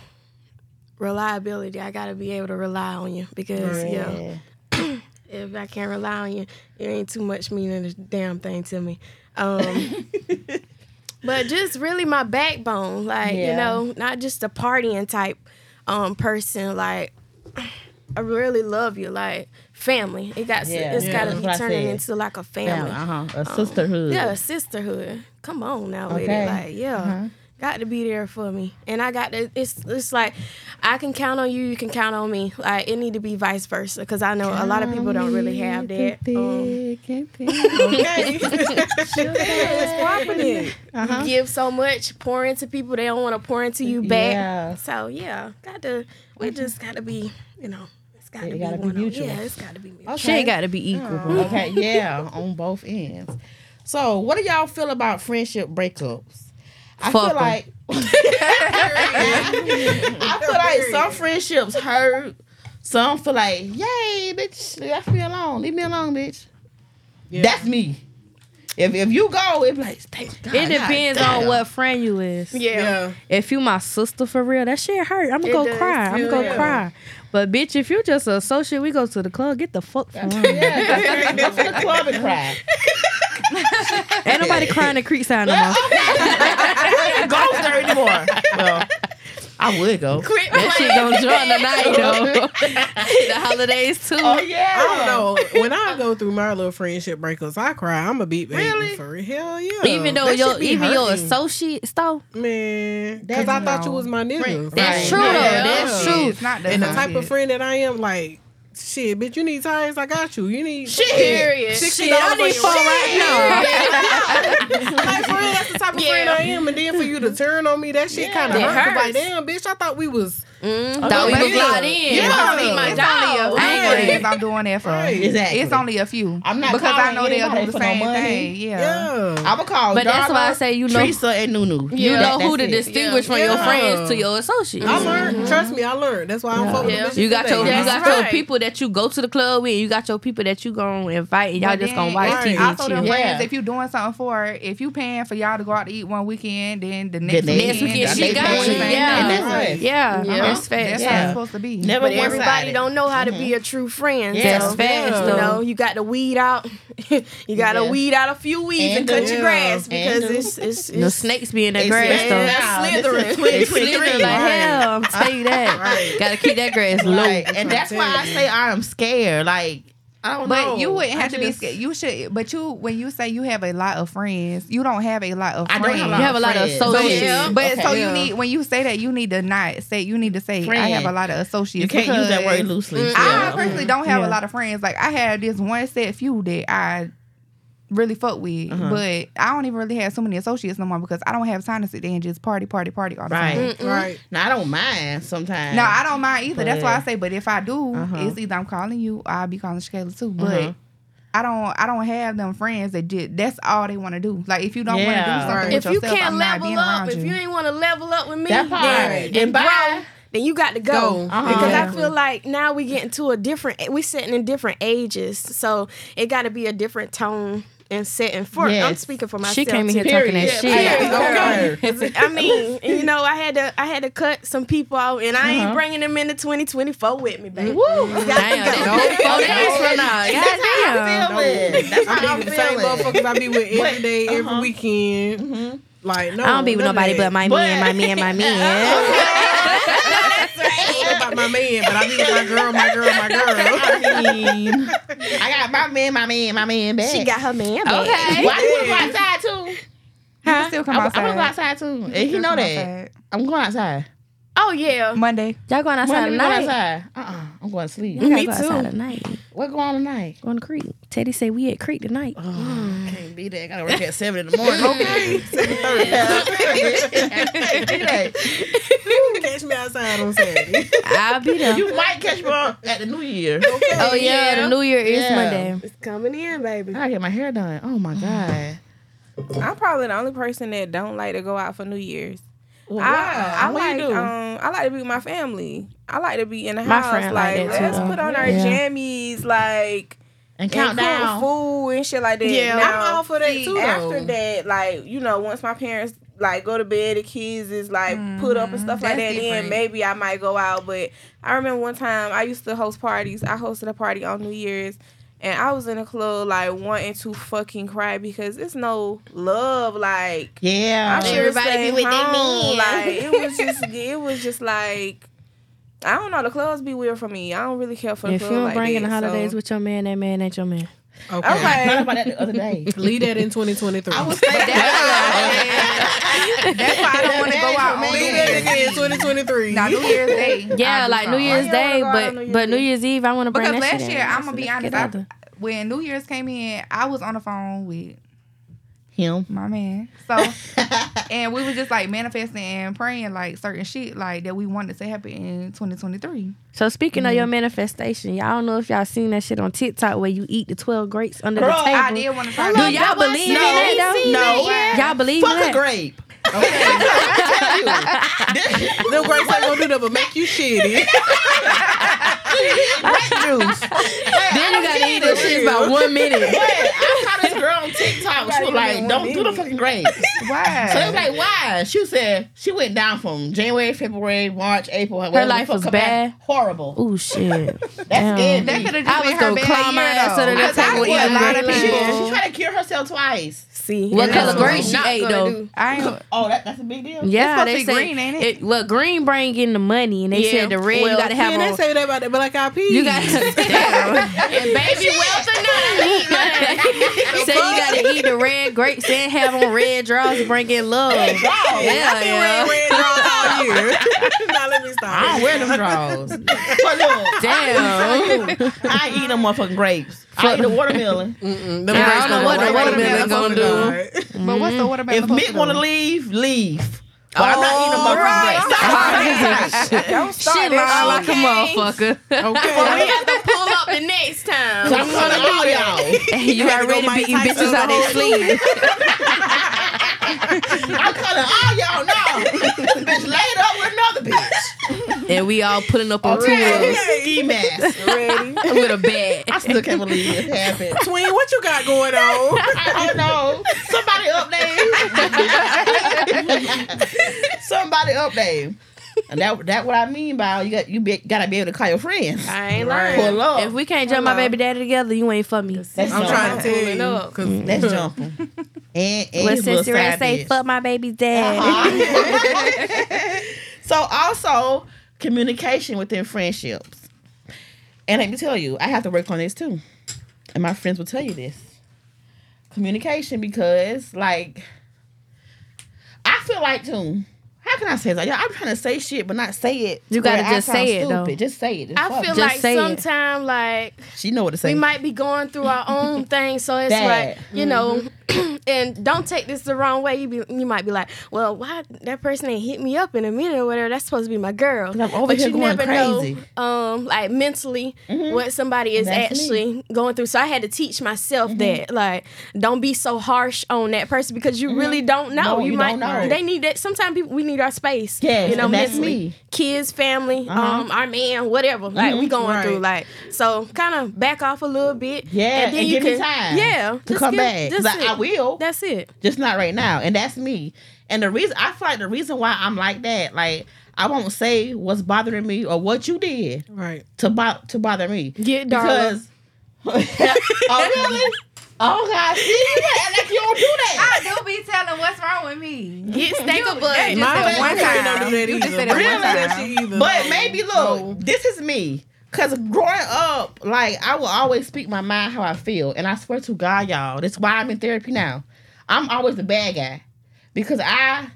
reliability. I gotta be able to rely on you because, yeah. Yo, if I can't rely on you, it ain't too much meaning a damn thing to me. Um, but just really my backbone, like, yeah. you know, not just a partying type um, person. Like, I really love you, like family. It got yeah. it's yeah. gotta be turning into like a family, family uh-huh. a um, sisterhood. Yeah, a sisterhood. Come on now, okay. with it, like yeah. Uh-huh. Got to be there for me, and I got to. It's it's like I can count on you. You can count on me. Like it need to be vice versa, because I know count a lot of people don't really have that. Um, okay, it's uh-huh. You give so much, pour into people. They don't want to pour into you back. Yeah. So yeah, got to. We just got to be. You know, it's got to it be, gotta be mutual. On, yeah, it's got to be mutual. Okay. She got to be equal. Oh. Okay, yeah, on both ends. So, what do y'all feel about friendship breakups? I Fuck feel like I feel like some friendships hurt. Some feel like, yay, bitch, leave me alone. Leave me alone, bitch. Yeah. That's me. If if you go, it be like God, it depends God, on what friend you is. Yeah. yeah. If you my sister for real, that shit hurt. I'm gonna go does, cry. I'm gonna go cry. But bitch, if you just an associate, we go to the club. Get the fuck from me. Yeah. Go to the club and cry. Ain't nobody crying at Creekside no more. I ain't go there anymore. Well, I would go. Quit that shit gonna join the night though. The holidays too. Oh yeah. I don't know. When I go through my little friendship breakups, I cry. I'm a beat baby really? for hell yeah. Even though that your even hurting. your associates though, man, because I thought you was my nigga. That's right. true. Yeah. That's true. It's not that and the type it. of friend that I am, like. Shit, bitch, you need tires, I got you. You need shit. Period. Shit, I need four right now. Like, for real, that's the type of yeah. friend I am. And then for you to turn on me, that shit yeah. kind of hurts. Like, damn, bitch, I thought we was... Mm, okay, thought we was locked in. Yeah. I don't need my job. I ain't going to if I'm doing that for right. exactly. It's only a few. I'm not Because I know they'll do the same no thing. Yeah. yeah. I'm going to call But Darla, that's why I say you know... Teresa and Nunu. You yeah. know that, who to distinguish yeah. from yeah. your friends to your associates. I learned. Mm-hmm. Trust me, I learned. That's why I'm fucking with you. You got your people that you go to the club with, you got your people that you gonna invite, and y'all well, just gonna watch right. T V. Also, them yeah. friends, if you doing something for her, if you paying for y'all to go out to eat one weekend, then the next, the next weekend she got you. Yeah, that's right. yeah, yeah. Uh-huh. that's fact. That's yeah. how it's supposed to be. Never but everybody don't know how to mm-hmm. be a true friend. Yeah. So, that's fact. Yeah. You know, you got to weed out. you got to yeah. weed out a few weeds and, and cut yeah. your grass because and it's, it's, it's the snakes be in that grass though. It's slithering like hell. I'm telling you that. Gotta keep that grass low, and that's why I say. I am scared. Like I don't but know. But you wouldn't have I to just, be scared. You should. But you, when you say you have a lot of friends, you don't have a lot of friends. I don't have a lot you have of a lot of associates. So, yeah. But okay. so you need when you say that you need to not say you need to say friend. I have a lot of associates. You can't use that word loosely. Mm-hmm. I yeah. personally don't have yeah. a lot of friends. Like I had this one set few that I really fuck with, uh-huh. but I don't even really have so many associates no more because I don't have time to sit there and just party, party, party all the right. time. Right. No, I don't mind sometimes. No, I don't mind either. But, that's why I say, but if I do, uh-huh. it's either I'm calling you or I'll be calling Shekayla too. But uh-huh. I don't I don't have them friends that did that's all they want to do. Like if you don't yeah. want to do something if with you yourself, can't level up, if you, you ain't want to level up with me, that part. Then, and bye. Then you got to go, go. Uh-huh. because yeah. I feel like now we getting to a different, we sitting in different ages, so it got to be a different tone and setting for. Yes. I'm speaking for myself. She came in here period. talking that yeah, shit. Yeah. I mean, you know, I had to, I had to cut some people out, and I ain't uh-huh. bringing them into twenty twenty-four with me, baby. Woo! Damn, that's how I'm feeling. That's how I'm feeling. Motherfuckers, I be with every day, every uh-huh. weekend. Mm-hmm. Like no, I don't be with nobody but my man, my man, my man. got my man, but I need my girl, my girl, my girl. I mean, I got my man, my man, my man back. She got her man back. Okay. Why do you want to go outside too? Huh? You can still come I, outside. I'm going to go outside too. And you know that. Outside. I'm going outside. Oh, yeah. Monday. Y'all going outside Monday, tonight? Outside. Uh-uh. I'm going to sleep. Me too. Go outside tonight. What going on tonight? Going to Creek. Teddy said we at Creek tonight. Oh, can't be there. I got to work at seven in the morning. Okay. seven thirty. Catch me outside on Saturday. I'll be there. You might catch me at the New Year. Okay. Oh, yeah. yeah. The New Year is yeah. Monday. It's coming in, baby. I get my hair done. Oh, my God. I'm probably the only person that don't like to go out for New Year's. Well, I, I like um I like to be with my family. I like to be in the my house. Like, like let's too, put on yeah. our jammies, like and count and down food and shit like that. Yeah, now, I'm all for that see, too. Though. After that, like you know, once my parents like go to bed, the kids is like mm, put up and stuff like that. Different. Then maybe I might go out. But I remember one time I used to host parties. I hosted a party on New Year's. And I was in a club, like, wanting to fucking cry because it's no love, like... Yeah. I'm everybody be with their men. Like, it was just, it was just like... I don't know, the clubs be weird for me. I don't really care for the club like that. If you don't bring in the holidays so. With your man, that man ain't your man. Okay. I was like... Not about that the other day. Leave that in twenty twenty-three. I was saying that. That's why I don't want to go out on Leave that again in twenty twenty-three. Now, New Year's Day. Yeah, like, New Year's Day, but but New Year's Eve, I want to bring that shit in. Because last year, I'm going to be honest, when New Year's came in, I was on the phone with him, my man. So, and we were just like manifesting and praying like certain shit like that we wanted to happen in twenty twenty-three. So speaking mm-hmm. of your manifestation, y'all don't know if y'all seen that shit on TikTok where you eat the twelve grapes under Girl, the table. I did want to try. Do y'all that believe in that? No, no. That, yeah. Y'all believe Fuck in that? Fuck a grape. Okay. The grapes ain't gonna do nothing but make you shitty. Grape juice. Then you gotta eat this shit about one minute. Wait, I saw this girl on TikTok. She was like, "Don't do the fucking grapes." Why? So it was like, "Why?" She said she went down from January, February, March, April. Her life was bad, horrible. Oh shit, that's it. That could have just been her bad year. I was a lot of people. She tried to cure herself twice. See, what color grapes she ate though? I ain't. Oh, that, that's a big deal. Yeah, they say green, ain't it? it? Well, green bring in the money, and they yeah. said the red well, you gotta have. Yeah, on. They say that about the black eyed peas. You got to and baby wealth or not. Say you gotta eat the red grapes and have on red draws to bring in love. Hey, draws. Yeah, I've been yeah. wearing red draws all year. Now let me stop. I don't wear them draws. Damn, I eat them motherfucking grapes. I eat the watermelon. Mm-mm. The I don't know what the watermelon gonna do. But what's the watermelon? If Mick wanna leave. Leave. But oh, I'm not eating no more grapes. She lied like a motherfucker. Okay. Well, we have to pull up the next time. So I'm gonna do y'all. You already beating bitches out their sleeve. I'm calling all y'all now. This bitch laid up with another bitch. And we all putting up on two wheels. E-mask. Ready? With a bag. I still can't believe this happened. Twin, what you got going on? I don't know. Somebody up there. Somebody up there. And that that's what I mean by you got you be, gotta be able to call your friends. I ain't lying. Pull up. If we can't jump Hello. my baby daddy together, you ain't for me. That's I'm jump. trying to pull it up. Mm-hmm. Let's jump him. And, and well, since you're gonna say bitch. Fuck my baby dad. Uh-huh. So also communication within friendships. And let me tell you, I have to work on this too. And my friends will tell you this. Communication, because like I feel like too. How can I say that? I'm trying to say shit, but not say it. You gotta just say it, though. Just say it. It's I feel like sometimes, like she know what to say. We might be going through our own thing, so it's like you know. And don't take this the wrong way. You be, you might be like, well, why that person ain't hit me up in a minute or whatever? That's supposed to be my girl. I'm over but here you going never crazy. Know, um, like mentally, mm-hmm. what somebody is That's actually me. Going through. So I had to teach myself mm-hmm. that, like, don't be so harsh on that person because you mm-hmm. really don't know. No, you, you might. Know. They need that. Sometimes people we need our space. Yes, you know, and that's mentally. Me. Kids, family, uh-huh. um, our man, whatever. Like mm-hmm. we going right. through. Like so, kind of back off a little bit. Yeah, and, then and you give can, me time. Yeah, to come give, back. Just like, I will. That's it. Just not right now. And that's me. And the reason I feel like the reason why I'm like that, like I won't say what's bothering me or what you did, right? To bo- to bother me. Yeah, darling. Because oh really? Oh God, see, you act like you don't do that. I do be telling what's wrong with me. Get stack of books. My one time. You just said it one time. But maybe look, this is me. Because growing up, like, I will always speak my mind how I feel. And I swear to God, y'all, that's why I'm in therapy now. I'm always the bad guy. Because I,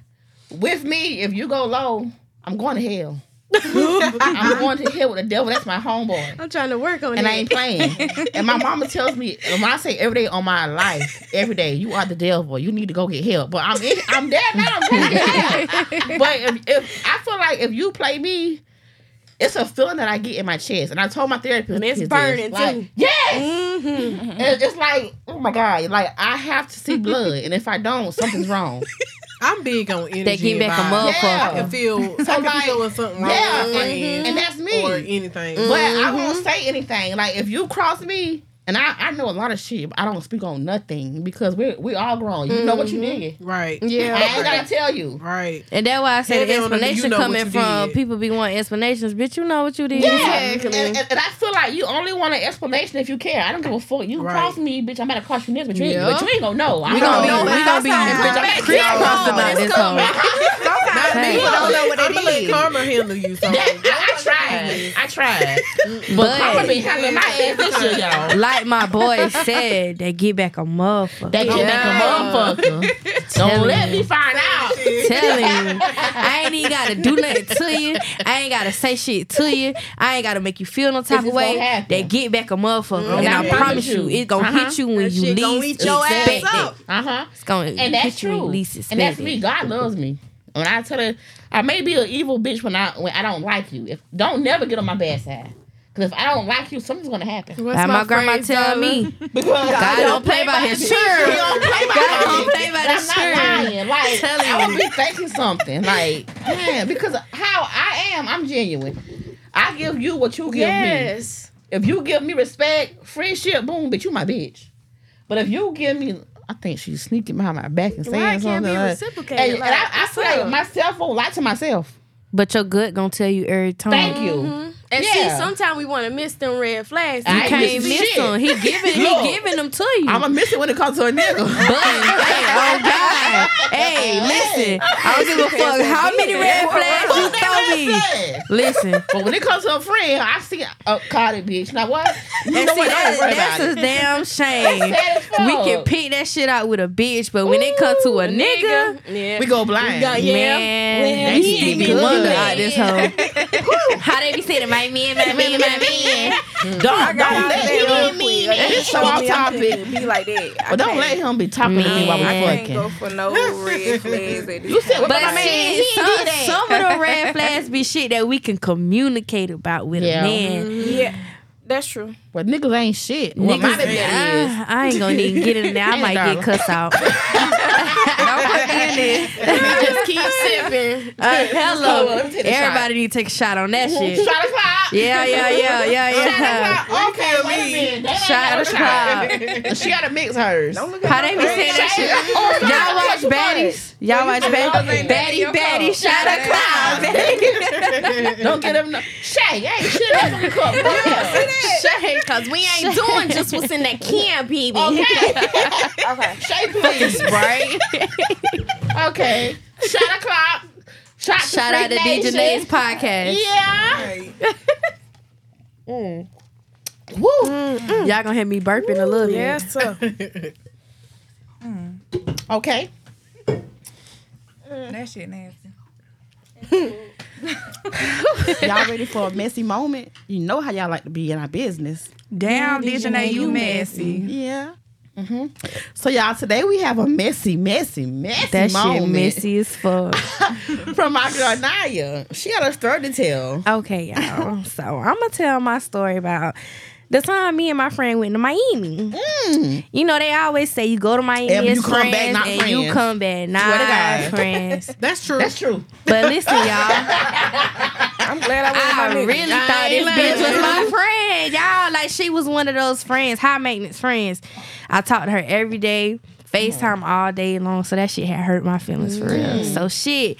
with me, if you go low, I'm going to hell. I'm going to hell with the devil. That's my homeboy. I'm trying to work on it. And that. I ain't playing. And my mama tells me, when I say every day on my life, every day, you are the devil. You need to go get help. But I'm in, I'm there now. I'm going to get help. But if, if, I feel like if you play me, it's a feeling that I get in my chest. And I told my therapist. And it's burning, like, too. Yes! Mm-hmm. And it's like, oh, my God. Like, I have to see blood. And if I don't, something's wrong. I'm big on energy. They give back a motherfucker. Yeah. I can feel, so I can like, feel something wrong. Yeah, and, and that's me. Or anything. Mm-hmm. But I won't say anything. Like, if you cross me, and I, I know a lot of shit, but I don't speak on nothing because we're we all grown. You mm-hmm. know what you did. Right. Yeah. I ain't got to tell you. Right. And that's why I say the explanation you know coming from did. People be wanting explanations. Bitch, you know what you did. Yeah. You know, and, and, and I feel like you only want an explanation if you care. I don't give a fuck. You right. cross me, bitch. I'm about to cross you this, but you, yeah. but you ain't going to know. We going to know. We going to be crisscrossed about this whole. You don't know what it is. I'm going to let karma handle you. I tried. I tried. But karma been handling my ass this year, y'all. My boy said, they get back a motherfucker. They get yeah. back a motherfucker. Don't let me find out. Telling you, I ain't even gotta do nothing to you. I ain't gotta say shit to you. I ain't gotta make you feel no type of way. They get back a motherfucker, mm-hmm. and I, I promise you, it's gonna uh-huh. hit you when that you least gonna eat your expect ass up. It. Uh huh. It's gonna and that's hit true. You when least expect and that's me. God loves me. When I tell her, I may be an evil bitch when I when I don't like you. If don't never get on my bad side. If I don't like you, something's gonna happen. What's my, my grandma tell me? Because God, God don't play by his shirt. God don't play by his shirt. I'm not lying. Like I would be thinking something. Like man, because how I am, I'm genuine. I give you what you give yes. me. If you give me respect, friendship, boom, bitch, you my bitch. But if you give me, I think she's sneaking behind my back and saying well, something. Be reciprocated. And, like, and I, I feel like myself won't lie to myself. But your gut gonna tell you every time. Thank you. Mm-hmm. And yeah. see, sometimes we want to miss them red flags. You I can't miss shit. Them. He giving, he giving them to you. I'm going to miss it when it comes to a nigga. But, hey, oh God. Hey, listen. I don't give a fuck how many red flags you throw me. Listen. But when it comes to a friend, I see a uh, Cardi bitch. Now what? You and know see, what that, that's a damn shame. We can pick that shit out with a bitch, but when Ooh, it comes to a nigga, yeah. we go blind. Man, yeah. they see me wonder out this hoe. How they be sitting my man, my man, my man. Don't, don't let him be so off topic. Be like that. But don't let him be topping me while we fucking. Go for no red flags. You said, but my man, he some, do that. Some of the red flags be shit that we can communicate about with yeah. a man. Mm-hmm. Yeah, that's true. But niggas ain't shit. Niggas, well, I, I ain't gonna even get in there. I might get cussed out. Just keep sipping. Uh, hello, everybody need to take a shot on that shit. Shot o'clock. Yeah, yeah, yeah, yeah, yeah. Shot okay, wait a minute. Shot o'clock. She gotta mix hers. Don't look at how they be saying that shit. Y'all watch baddies. Y'all watch baddies. Baddie, baddie, shot o'clock. Don't get them. No. Shae, hey, shit up on the cup. Shae, cause we ain't doing just what's in that can, baby. Okay. Okay. Shae, please, right? Okay. Shout out Clock. Shout, Shout out to Dijonay's Podcast. Yeah. Right. mm. Woo. Mm, mm. Y'all gonna hear me burping Woo. A little bit. Yes, sir. mm. Okay. Mm. That shit nasty. Y'all ready for a messy moment? You know how y'all like to be in our business. Damn, Dijonay, you messy. messy. Yeah. Mm-hmm. So y'all, today we have a messy, messy, messy that moment. That shit messy as fuck. From my girl Nya. She got a story to tell. Okay, y'all. So I'm going to tell my story about the time me and my friend went to Miami. Mm. You know, they always say you go to Miami and you come back not friends. You come back not friends. That's true. That's true. But listen, y'all. I'm glad I went to I really I thought this bitch it. Was my friend, y'all. Like, she was one of those friends, high-maintenance friends. I talked to her every day, FaceTime all day long, so that shit had hurt my feelings for real. Mm. So, shit,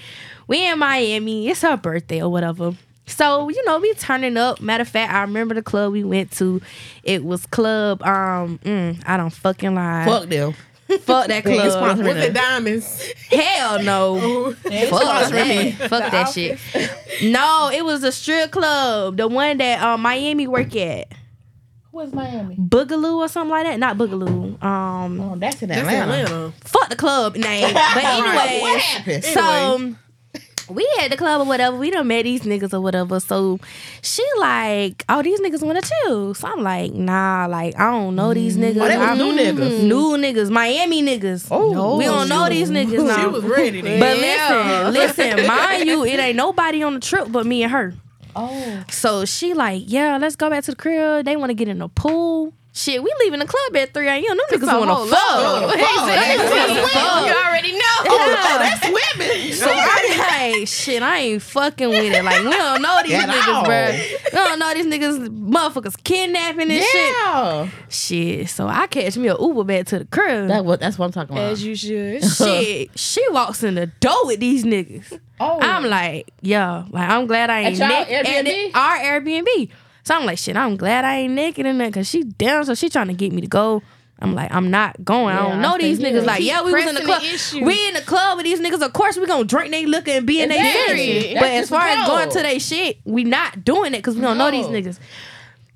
we in Miami. It's her birthday or whatever. So, you know, we turning up. Matter of fact, I remember the club we went to. It was club, um, mm, I don't fucking lie. Fuck them. Fuck that club. Was it diamonds? Hell no. Fuck that. Fuck that shit. No, it was a strip club. The one that um, Miami work at. What's Miami? Boogaloo or something like that? Not Boogaloo. Um, oh, that's in Atlanta. That's in Atlanta. Fuck the club name. But anyway. What happened? So... Anyway. We at the club or whatever. We done met these niggas or whatever. So she like, oh, these niggas want to chill. So I'm like, nah, like, I don't know these niggas. Oh, they was new niggas. New niggas. Miami niggas. Oh, no, we don't know these niggas now. She was ready then. But yeah. listen, listen, mind you, it ain't nobody on the trip but me and her. Oh. So she like, yeah, let's go back to the crib. They want to get in the pool. Shit, we leaving the club at three a.m. Them niggas want to fuck. fuck. You already know. Oh, that's women. So I like, shit, I ain't fucking with it. Like, we don't know these at niggas, all. bro. We don't know these niggas motherfuckers kidnapping and yeah. shit. Shit, so I catch me a Uber back to the crib. That what, that's what I'm talking about. As you should. Shit, she walks in the door with these niggas. Oh. I'm like, yo, like, I'm glad I ain't at y'all Airbnb? Our Airbnb. So I'm like, shit, I'm glad I ain't naked in that, because she down, so she trying to get me to go. I'm like, I'm not going. Yeah, I don't know I these niggas. Like, yeah, we was in the club. The we in the club with these niggas. Of course, we going to drink they liquor and be in their shit. But as far as going to their shit, we not doing it because we don't no. know these niggas.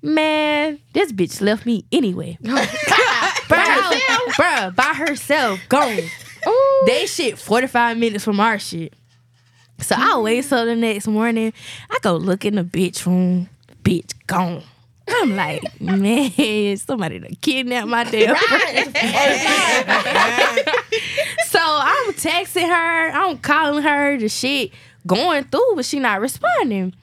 Man, this bitch left me anyway. Bruh, bruh, by herself, gone. Ooh. They shit forty-five minutes from our shit. So I wait till the next morning. I go look in the bitch room. Bitch gone. I'm like, man, somebody done kidnapped my damn friend. So I'm texting her, I'm calling her, the shit going through, but she not responding.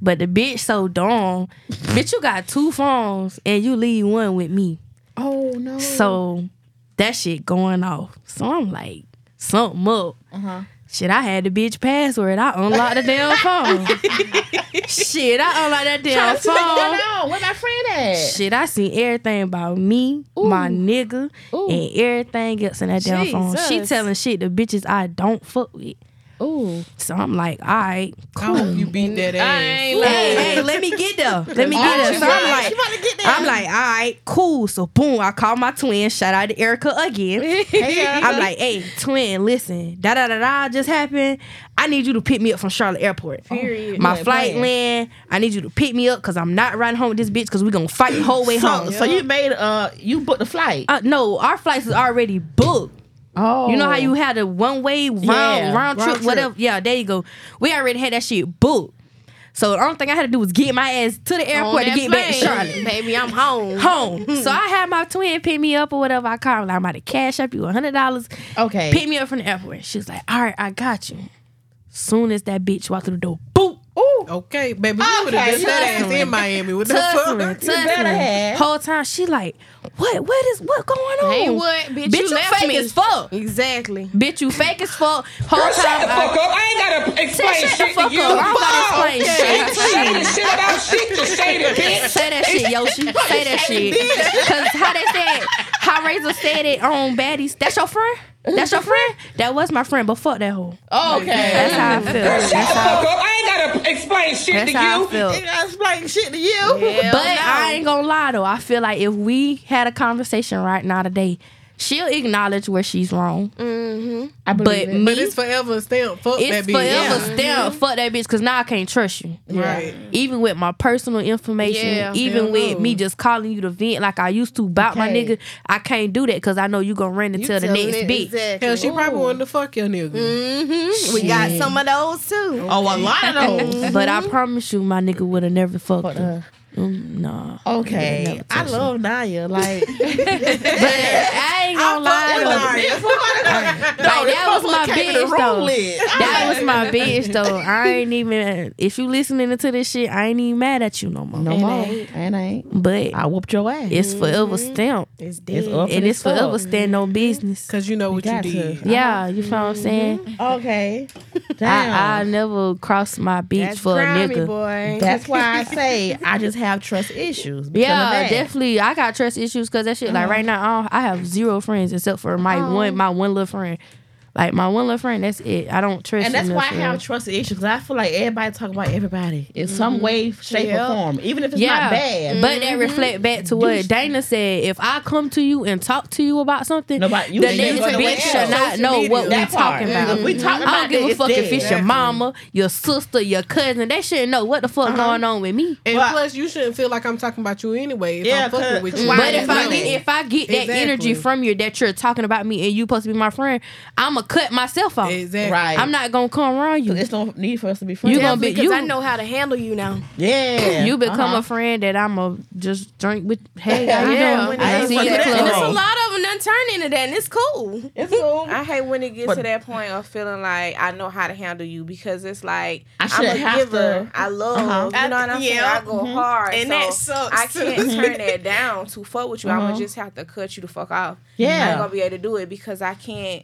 But the bitch so dumb. Bitch, you got two phones and you leave one with me. Oh no. So that shit going off. So I'm like, something up. Uh-huh. Shit, I had the bitch password. I unlocked the damn phone. Shit, I unlocked that damn phone. That Where my friend at? Shit, I seen everything about me, Ooh. my nigga, Ooh. and everything else in that damn Jesus. phone. She telling shit the bitches I don't fuck with. Ooh. So I'm like, all right, cool. I hope you beat that ass. I ain't hey, like, hey, let me get there. Let me get there. So I'm like, I'm like, all right, cool. So boom, I call my twin. Shout out to Erica again. Hey, I'm like, hey, twin, listen, da da da da just happened. I need you to pick me up from Charlotte Airport. Period. Oh, my yeah, flight plan. land. I need you to pick me up because I'm not riding home with this bitch because we're gonna fight the whole way so, home. So you made uh, you booked the flight? Uh, no, our flights is already booked. Oh. You know how you had a one-way round, yeah, round trip, round trip, whatever? Yeah, there you go. We already had that shit booked. So the only thing I had to do was get my ass to the airport to get plane. back to Charlotte. Baby, I'm home. Home. So I had my twin pick me up or whatever. I called her, like, I'm about to cash up you one hundred dollars. Okay. Pick me up from the airport. She was like, all right, I got you. Soon as that bitch walked through the door, boop. Ooh. Okay, baby, okay. You would have done that ass in Miami with the fuck. Touch whole time she like, what? What is what going on? Hey, what? Bitch, bitch you, you fake me. as fuck. Exactly. Bitch, you fake as fuck. Whole Girl, time. Shut the I, fuck up. I ain't gotta explain shit, shit to you. I gotta explain yeah. shit. Say the shit about shit to say the bitch. Say that shit, Yoshi. Say that shit. Cause how they said, how Razor said it on Baddies. That's your friend. That's your friend? That was my friend, but fuck that hoe. Oh, okay. That's how I feel. Girl, shut That's the fuck up. I ain't gotta explain shit That's to how you. I feel. I ain't gotta explain shit to you. Hell but no. I ain't gonna lie, though. I feel like if we had a conversation right now today, she'll acknowledge where she's wrong. Mm-hmm. I believe but, it. Me, but it's forever stamped, fuck that bitch. It's forever stamped, yeah. fuck that bitch, because now I can't trust you. Right. Even with my personal information, yeah, even with know. me just calling you to vent like I used to about okay. my nigga, I can't do that because I know you going to run and tell the next it, bitch. Exactly. Hell, she Ooh. probably wanted to fuck your nigga. Mm-hmm. We got some of those, too. Oh, a lot of those. But I promise you, my nigga would have never fucked but, uh, her. Mm, no. Okay. I love Nya. Like, but I ain't gonna lie. Though. Like, that was my bitch though. That was my bitch though. I ain't even. If you listening to this shit, I ain't even mad at you no more. No more. And I ain't. But I whooped your ass. It's forever stamped. It's dead. And it's forever stand on business. Cause you know what you did. Yeah. You feel what I'm saying? Okay. I I never cross my bitch for a nigga. Boy. That's why I say I just have. have trust issues. Yeah, definitely. I got trust issues because that shit, like right now, I, don't, I have zero friends except for my um, one, my one little friend. Like, my one little friend, that's it. I don't trust. And that's why I have trust issues, because I feel like everybody talk about everybody in mm-hmm. some way, shape, yeah. or form, even if it's yeah. not bad. Mm-hmm. But that reflect back to what Dana said. If I come to you and talk to you about something, Nobody, you the next bitch should not know what we're talking about. Mm-hmm. We talking about I don't give a fuck dead. if it's exactly. your mama, your sister, your cousin. They shouldn't know what the fuck uh-huh. going on with me. And well, plus, you shouldn't feel like I'm talking about you anyway if yeah, I'm fucking with you. But if I, if I get that exactly. energy from you that you're talking about me and you supposed to be my friend, I'm a cut myself off. Exactly. Right. I'm not gonna come around you. There's no need for us to be friends. You gonna be because I know how to handle you now. Yeah. You become uh-huh. a friend that I'ma just drink with. Hey, how you yeah, doing? I see you. And it's a lot of them that turn into that, and it's cool. It's cool. I hate when it gets but, to that point of feeling like I know how to handle you, because it's like I I'm a giver. To. I love uh-huh. you know what I'm yeah. saying. I go mm-hmm. hard, and so that sucks. I can't turn that down to fuck with you. Uh-huh. I'ma just have to cut you the fuck off. Yeah. I ain't gonna be able to do it because I can't.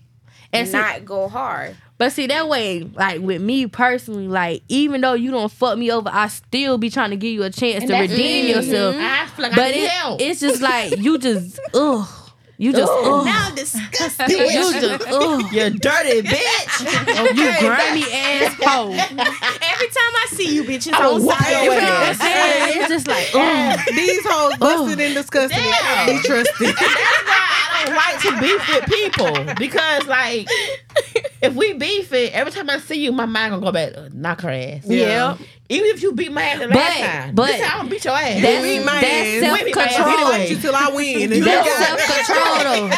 And not see, go hard. But see, that way, like with me personally, like even though you don't fuck me over, I still be trying to give you a chance and to redeem mm-hmm. yourself. I feel like but I need it, help. It's just like you just ugh. You just ugh. Now disgusting. You just ugh. You dirty bitch. You grimy ass hoe. Every time I see you bitches on side, it's just like ugh. These hoes busted and disgusting. Damn. And be trusted. Right to beef with people, because like if we beef it, every time I see you, my mind gonna go back, knock her ass. Yeah. yeah. Even if you beat my ass the but, last time, but this time I'm gonna beat your ass. That's, you beat my that's ass. Self control. You didn't like you till I win. And that's self control though.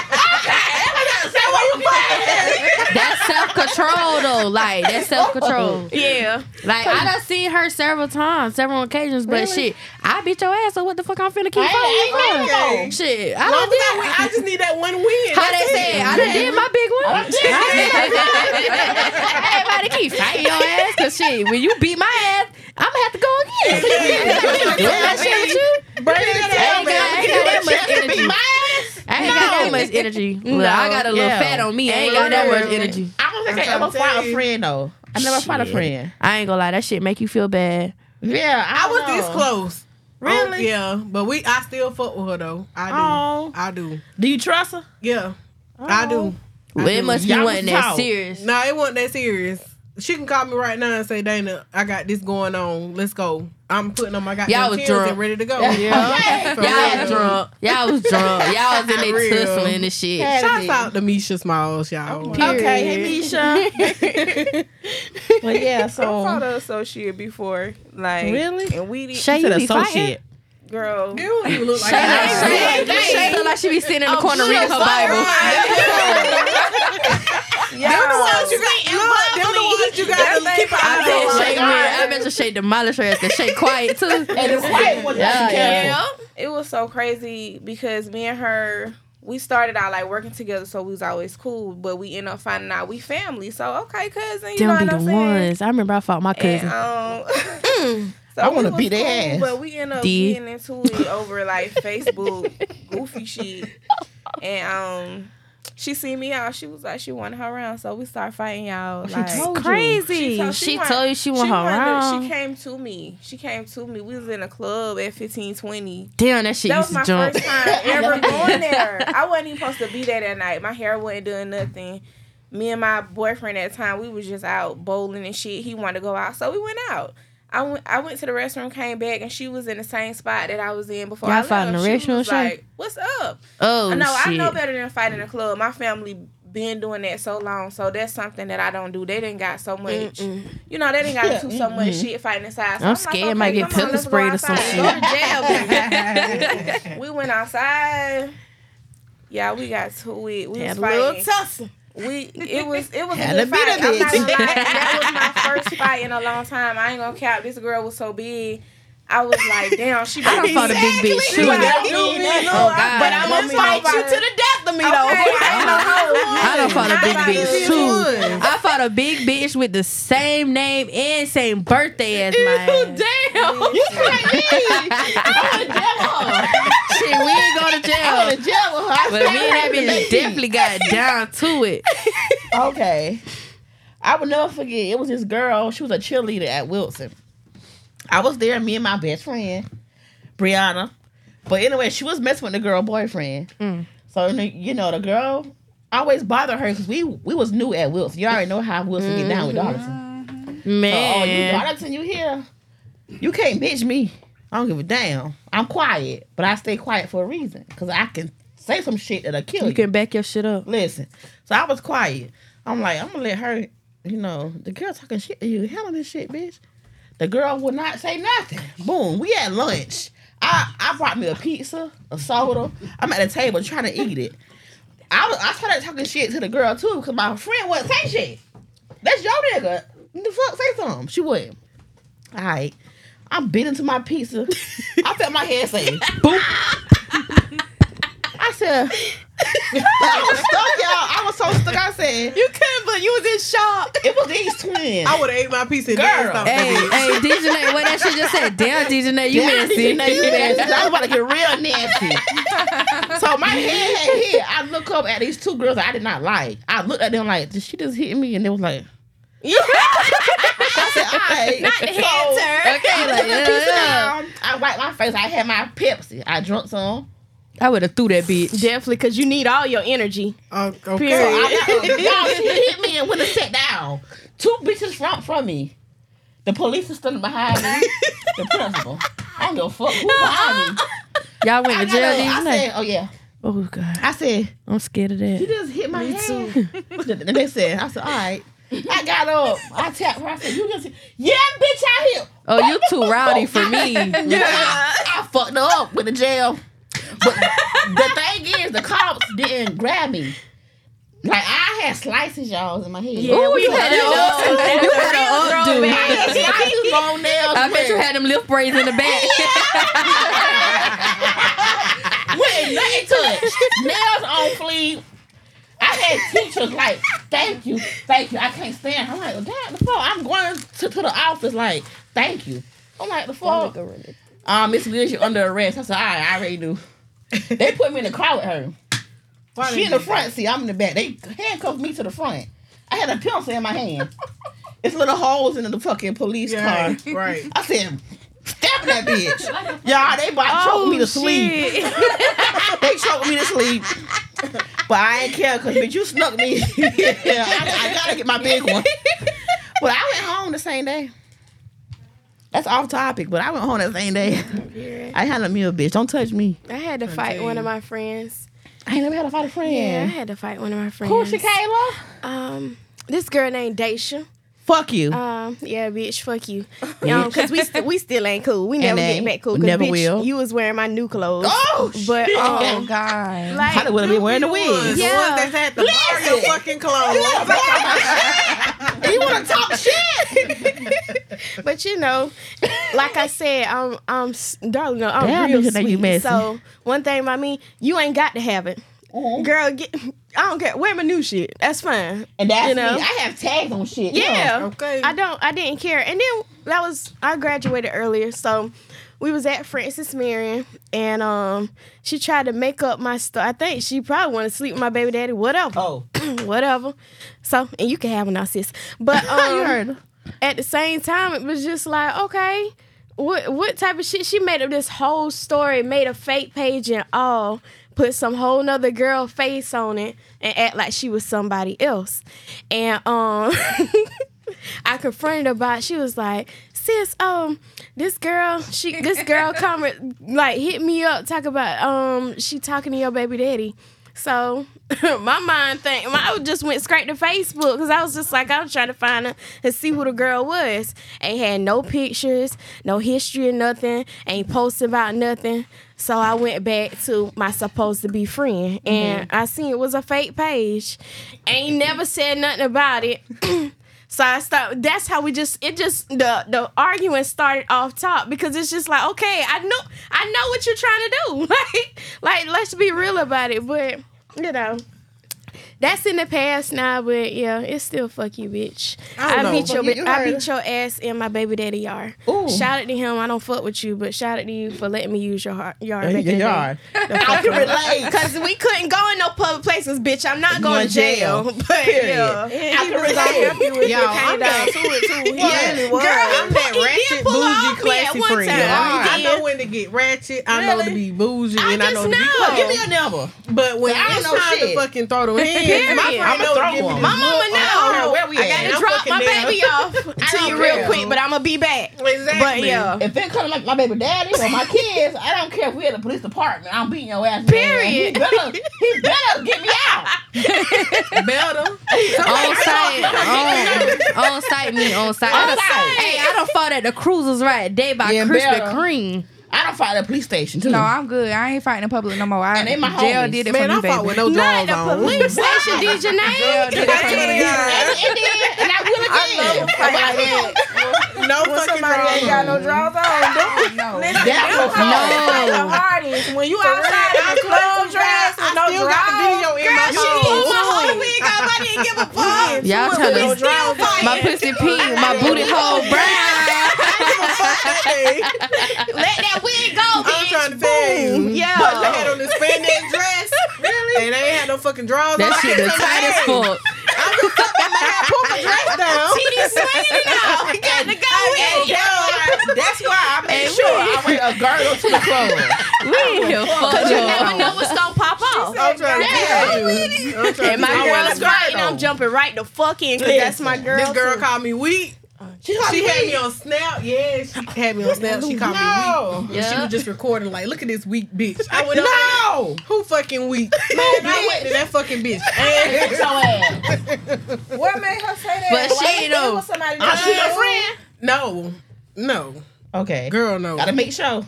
That's self control though. Like that's self control. Yeah. Like I done seen her several times, several occasions, but really? shit, I beat your ass. So what the fuck I'm finna keep on? Shit, I don't I, I just need that one win. How they say? I done did my big win. Everybody keep fighting your ass, cause shit, when you beat my ass, I'm gonna have to go again. That shit with you. I ain't got that much energy. No, I got a little yeah. fat on me. I ain't got that much energy. I don't think I ever fought a friend though. I never fought a friend. I ain't gonna lie. That shit make you feel bad. Yeah, I, I was know. this close. Really? Oh, yeah, but we. I still fuck with her though. I do. Oh. I do. Do you trust her? Yeah, oh. I do. Well, I it do. must be wasn't that taught. serious. No, it wasn't that serious. She can call me right now and say, Dana, I got this going on. Let's go. I'm putting on my goddamn pants and ready to go. Yeah. yeah. Y'all real. was drunk. Y'all was drunk. Y'all was in there tussling and shit. Shouts out to Misha Smiles, y'all. Period. Okay, hey, Misha. Well, yeah, so. I saw the associate before. Like, really? And we didn't. Shae, you be associate. Girl. You don't even look like that. Shae look like she be sitting in the oh, corner reading her Bible. Y'all them the ones you got. Look, them the ones you got to keep an eye on. I bet you Shae demolished her ass. That Shae quiet too. And the quiet was yeah, yeah. It was so crazy because me and her, we started out like working together, so we was always cool. But we end up finding out we family. So okay, cousin, you them know what I'm saying? Them be the ones. I remember I fought my cousin. And, um, mm. So I want to beat their cool, ass. But we end up Did. getting into it over like Facebook goofy shit, and um. She seen me out. She was like, she wanted her around. So we started fighting, y'all. Like, she told crazy. You. She, told, she, she wanted, told you she wanted her around. She came to me. She came to me. We was in a club at fifteen twenty. Damn, that shit that used to jump. That was my first time ever going there. I wasn't even supposed to be there that night. My hair wasn't doing nothing. Me and my boyfriend at the time, we was just out bowling and shit. He wanted to go out. So we went out. I went, I went to the restroom, came back, and she was in the same spot that I was in before. Y'all I fought in the restroom? She was like, what's up? Oh, no, shit. I know better than fighting in a club. My family been doing that so long, so that's something that I don't do. They didn't got so much, Mm-mm. you know, they didn't got to do so much Mm-mm. shit fighting inside. So I'm, I'm scared like, okay, I might get pepper sprayed or some shit. We went outside. Yeah, we got to it. We Had was fighting. a little tussle. We it was it was a good fight. I'm not gonna lie. That was my first fight in a long time. I ain't gonna cap. This girl was so big. I was like, damn, she about to fight a big bitch. She was like, do me, no, oh, God. But I'm gonna fight you to the death of me, okay, though. I done fought a big bitch too. I fought a big bitch with the same name and same birthday as mine. Damn, you like me? I'm the devil. Shit, we ain't go to jail. I go to jail with her. But me and that bitch definitely got down to it. Okay, I will never forget. It was this girl. She was a cheerleader at Wilson. I was there, me and my best friend, Brianna. But anyway, she was messing with the girl boyfriend. Mm. So, you know, the girl always bothered her because we we was new at Wilson. You already know how Wilson mm-hmm. get down with Darlington. Man. So, oh, you Darlington, you here? You can't bitch me. I don't give a damn. I'm quiet, but I stay quiet for a reason because I can say some shit that'll kill you. You can back your shit up. Listen. So I was quiet. I'm like, I'm going to let her, you know, the girl talking shit to you. Handle this shit, bitch. The girl would not say nothing. Boom. We at lunch. I, I brought me a pizza, a soda. I'm at the table trying to eat it. I was, I started talking shit to the girl, too, because my friend wouldn't say shit. That's your nigga. What the fuck? Say something. She wouldn't. All right. I'm bit into my pizza. I felt my head say, boop. I said, I was stuck, y'all. I was so stuck. I said, you couldn't, but you was in shock. It was these twins. I would have ate my pizza. Girl. And hey, hey, Dijonay, what that shit just said? Damn, Dijonay, you Damn, messy. Dijonay, you messy. I was about to get real nasty. So my head had hit. I look up at these two girls that I did not like. I looked at them like, did she just hit me? And they was like, yeah. I said, all right. Not the so, hand turn. Okay, like, yeah. I wiped my face. I had my Pepsi. I drunk some. I would have threw that bitch. Definitely, because you need all your energy. Uh, okay. Period. So I, y'all, she hit me and went and sat down. Two bitches from, from me. The police is standing behind me. The principal. I don't give a fuck who behind me. Y'all went to jail these I night. Said, oh, yeah. Oh, God. I said, I'm scared of that. You just hit my me head. Too. And they said, I said, all right. I got up. I tapped her. I said, you just yeah, bitch, I here. Oh, you too rowdy for me. Yeah. I, I fucked her up with the jail. But the thing is, the cops didn't grab me. Like, I had slices, y'all, in my head. Yeah, ooh, you had them. You had them up, dude. I had slices, long nails. I bet you had them lift braids in the back. With nothing touched. Nails on fleek. I had teachers like, thank you, thank you. I can't stand. I'm like, well, damn, the fuck. I'm going to, to the office like, thank you. I'm like, the fuck. Um, Miss Liz, you're under arrest. I said, all right, I already knew. They put me in the car with her. Funny she in the front seat, I'm in the back. They handcuffed me to the front. I had a pencil in my hand. It's little holes in the fucking police yeah, car. Right. I said, stab that bitch. Y'all, they about oh, choked me to sleep. They choked me to sleep. But I ain't care because, bitch, you snuck me. Yeah, I, I gotta get my big one. But I went home the same day. That's off topic, but I went home that same day. Yeah. I handled me a bitch. Don't touch me. I had to okay. fight one of my friends. I ain't never had to fight a friend. Yeah, I had to fight one of my friends. Who, Shekayla? Um, this girl named Dasha. Fuck you. Um, yeah, bitch, fuck you. Um, cause we st- we still ain't cool. We never get back cool. Cause never bitch, will. You was wearing my new clothes. Oh, but shit. Um, oh god, like, I would have been wearing the wigs. Yeah, the ones that's at the bar, your fucking clothes. You want to talk shit? But you know, like I said, I'm I'm darling. No, I'm Damn, real sweet. You so one thing about me, you ain't got to have it. Mm-hmm. Girl, get, I don't care. Wear my new shit. That's fine. And that's you know? me. I have tags on shit. Yeah. yeah. Okay. I don't. I didn't care. And then that was. I graduated earlier, so we was at Francis Marion, and um, she tried to make up my stuff. I think she probably wanted to sleep with my baby daddy. Whatever. Oh. Whatever. So, and you can have one now, sis. But um, you heard. At the same time, it was just like, okay, what what type of shit? She made up this whole story, made a fake page and all. Put some whole nother girl face on it and act like she was somebody else. And um, I confronted her about it. She was like, sis, um, this girl, she, this girl come like hit me up, talk about um, she talking to your baby daddy. So my mind think I just went straight to Facebook because I was just like, I was trying to find her and see who the girl was. Ain't had no pictures, no history or nothing. Ain't posted about nothing. So I went back to my supposed to be friend, and mm-hmm. I seen it was a fake page. Ain't never said nothing about it. So I start. That's how we just. It just the the arguing started off top because it's just like, okay, I know I know what you're trying to do. Like like let's be real about it. But you know. That's in the past now, but yeah, it's still fuck you, bitch. I, I beat your you I beat your ass in my baby daddy yard. Ooh. Shout out to him. I don't fuck with you, but shout out to you for letting me use your heart, yard. Your yard. I can relate because we couldn't go in no public places, bitch. I'm not going to jail. jail. But period. Yeah, I can relate. Y'all, I'm down to it too. He yeah. really was. Girl, I'm that ratchet, bougie, classy friend. I know when to get ratchet. I know to be bougie, and I know to be classy. Give me a number. But when it's time to fucking throw them in. kids. My friend knows to give me my mama know. Where we I got to drop my baby off to you real quick, but I'm going to be back. Exactly. But yeah. If it comes to my baby daddy or my kids, I don't care if we're at the police department. I'm beating your ass. Period. He better, he better get me out. Better. On site. On site me. On site. Hey, I don't fought at the Cruisers right day by Krispy Kreme. I don't fight at the police station, too. No, I'm good. I ain't fighting in public no more. I, and they my jail homies. Did it man, for me, baby. Man, I fought with no drugs on. Not the police station, D J. Jail did it for me. And then, and I will again. I love no fucking drugs. Ain't got no drugs on, no. That was no. Artists, when you outside in a clothes dress with no drugs, girl, she blew my whole week up. I didn't give a fuck. Y'all trying to still fight. My pussy pink, my booty hole brown. Let that wig go, bitch. I'm trying to tell you. Yeah. But they had on this spandex dress. Really? And they ain't had no fucking drawers on. That shit the tightest fuck. I'm just up in my head, pull my dress down. She just swinging out. You got to go in. That's why I made sure I wear a girdle to the club. Because you never know what's going to pop off. I'm trying to tell you. And my girl's right, and I'm jumping right the fuck in because that's my girl. This girl called me weak. She, she had me on Snap. Yeah, she had me on Snap. She called no. me weak. Yeah. She was just recording like, look at this weak bitch. I went no! Up, who fucking weak? Man, I went to that fucking bitch. What made her say that? But why she though. Uh, she your friend? No. No. Okay. Girl, no. Gotta make sure.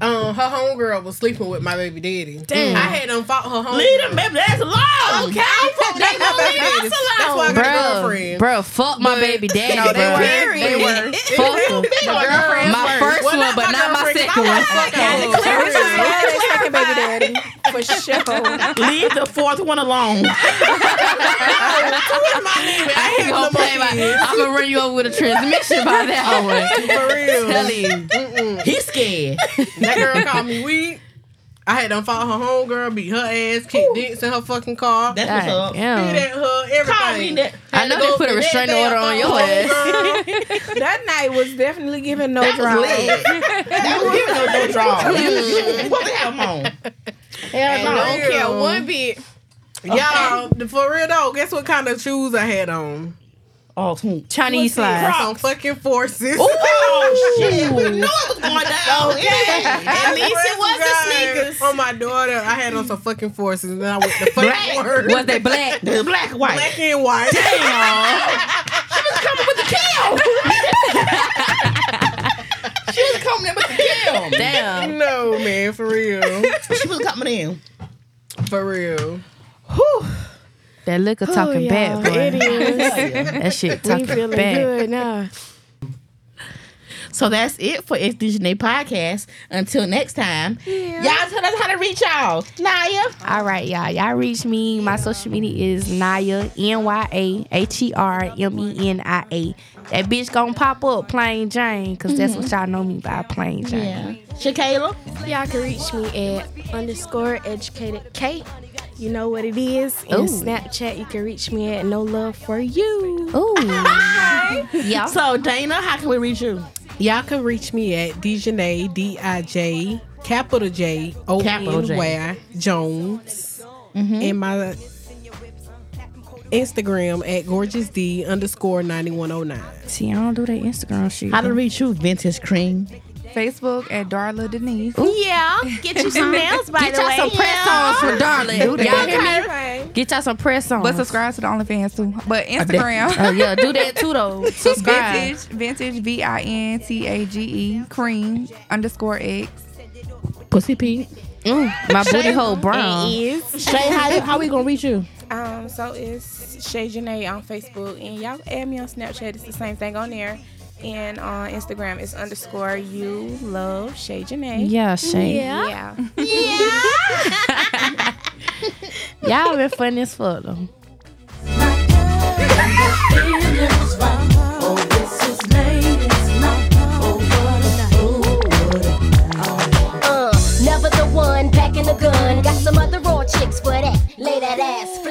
Um, her homegirl was sleeping with my baby daddy. Damn. Mm. I had them fought her homegirl. Leave them baby daddies alone. Okay. I fuck that no baby daddies. That's why I got bro, a girlfriend. Bro, fuck my but, baby daddy. No, they were. They were. Fuck them. My first well, one, but not my second one. Fuck them. Second baby daddy. For sure. Leave the fourth one alone. I ain't gonna play my. I'm gonna run you over with a transmission by that one. For real. Tell him. He's scared. That girl called me weak. I had done fought her homegirl, beat her ass, kick dicks in her fucking car. That's what's up. Beat at her, everything. That, I know they put a restraining order on your ass. That night was definitely giving no draw. That was giving no, no draw. What the hell, mom? Hell no. I don't care one bit. Y'all, okay. For real though, guess what kind of shoes I had on? Oh, Chinese slides. On fucking forces. Ooh, oh, shit. We knew it was going down. At least it was the sneakers. On my daughter, I had on some fucking forces. And then I went to fucking word. Was they black? They black and white. Black and white. Damn. She was coming with the kill. She was coming in with the kill. Damn. No, man, for real. She was coming in. For real. Whew. That liquor talking ooh, bad, boy. It is. That shit talking bad. We feeling good now. So that's it for Is Dijonay Podcast. Until next time, yeah. Y'all tell us how to reach y'all. Nya. All right, y'all. Y'all reach me. My social media is Nya, N Y A H E R M E N I A. That bitch gonna pop up, Plain Jane, because mm-hmm. that's what y'all know me by, Plain Jane. Yeah. Shekayla? Y'all can reach me at underscore educated K. You know what it is. And ooh. Snapchat, you can reach me at No Love For You. Ooh. Hi. Yeah. So, Dana, how can we reach you? Y'all can reach me at Dijonay, D I J, capital J, O N Y, Jones. Mm-hmm. And my Instagram at gorgeous D underscore ninety-one oh nine. See, I don't do that Instagram shit. How to reach you, Vintage Cream. Facebook at Darla Denise. Ooh. Yeah. Get you some nails, by the way. Get y'all some press-ons yeah. for Darla. Y'all hear me? Get y'all some press-ons. But subscribe to the OnlyFans, too. But Instagram. Oh, uh, yeah. Do that, too, though. Subscribe. Vintage, vintage, V I N T A G E, cream, underscore X. Pussy Pete. Mm, my booty hole brown. Is. Shae, how, how we going to reach you? Um, So it's Shae Genee on Facebook. And y'all add me on Snapchat. It's the same thing on there. And on Instagram, it's underscore you love Shae Genee. Yeah, Shae. Yeah. Yeah. Yeah. Y'all been funny as fuck, though. Uh, never the one packing the gun. Got some other raw chicks for that. Lay that ass.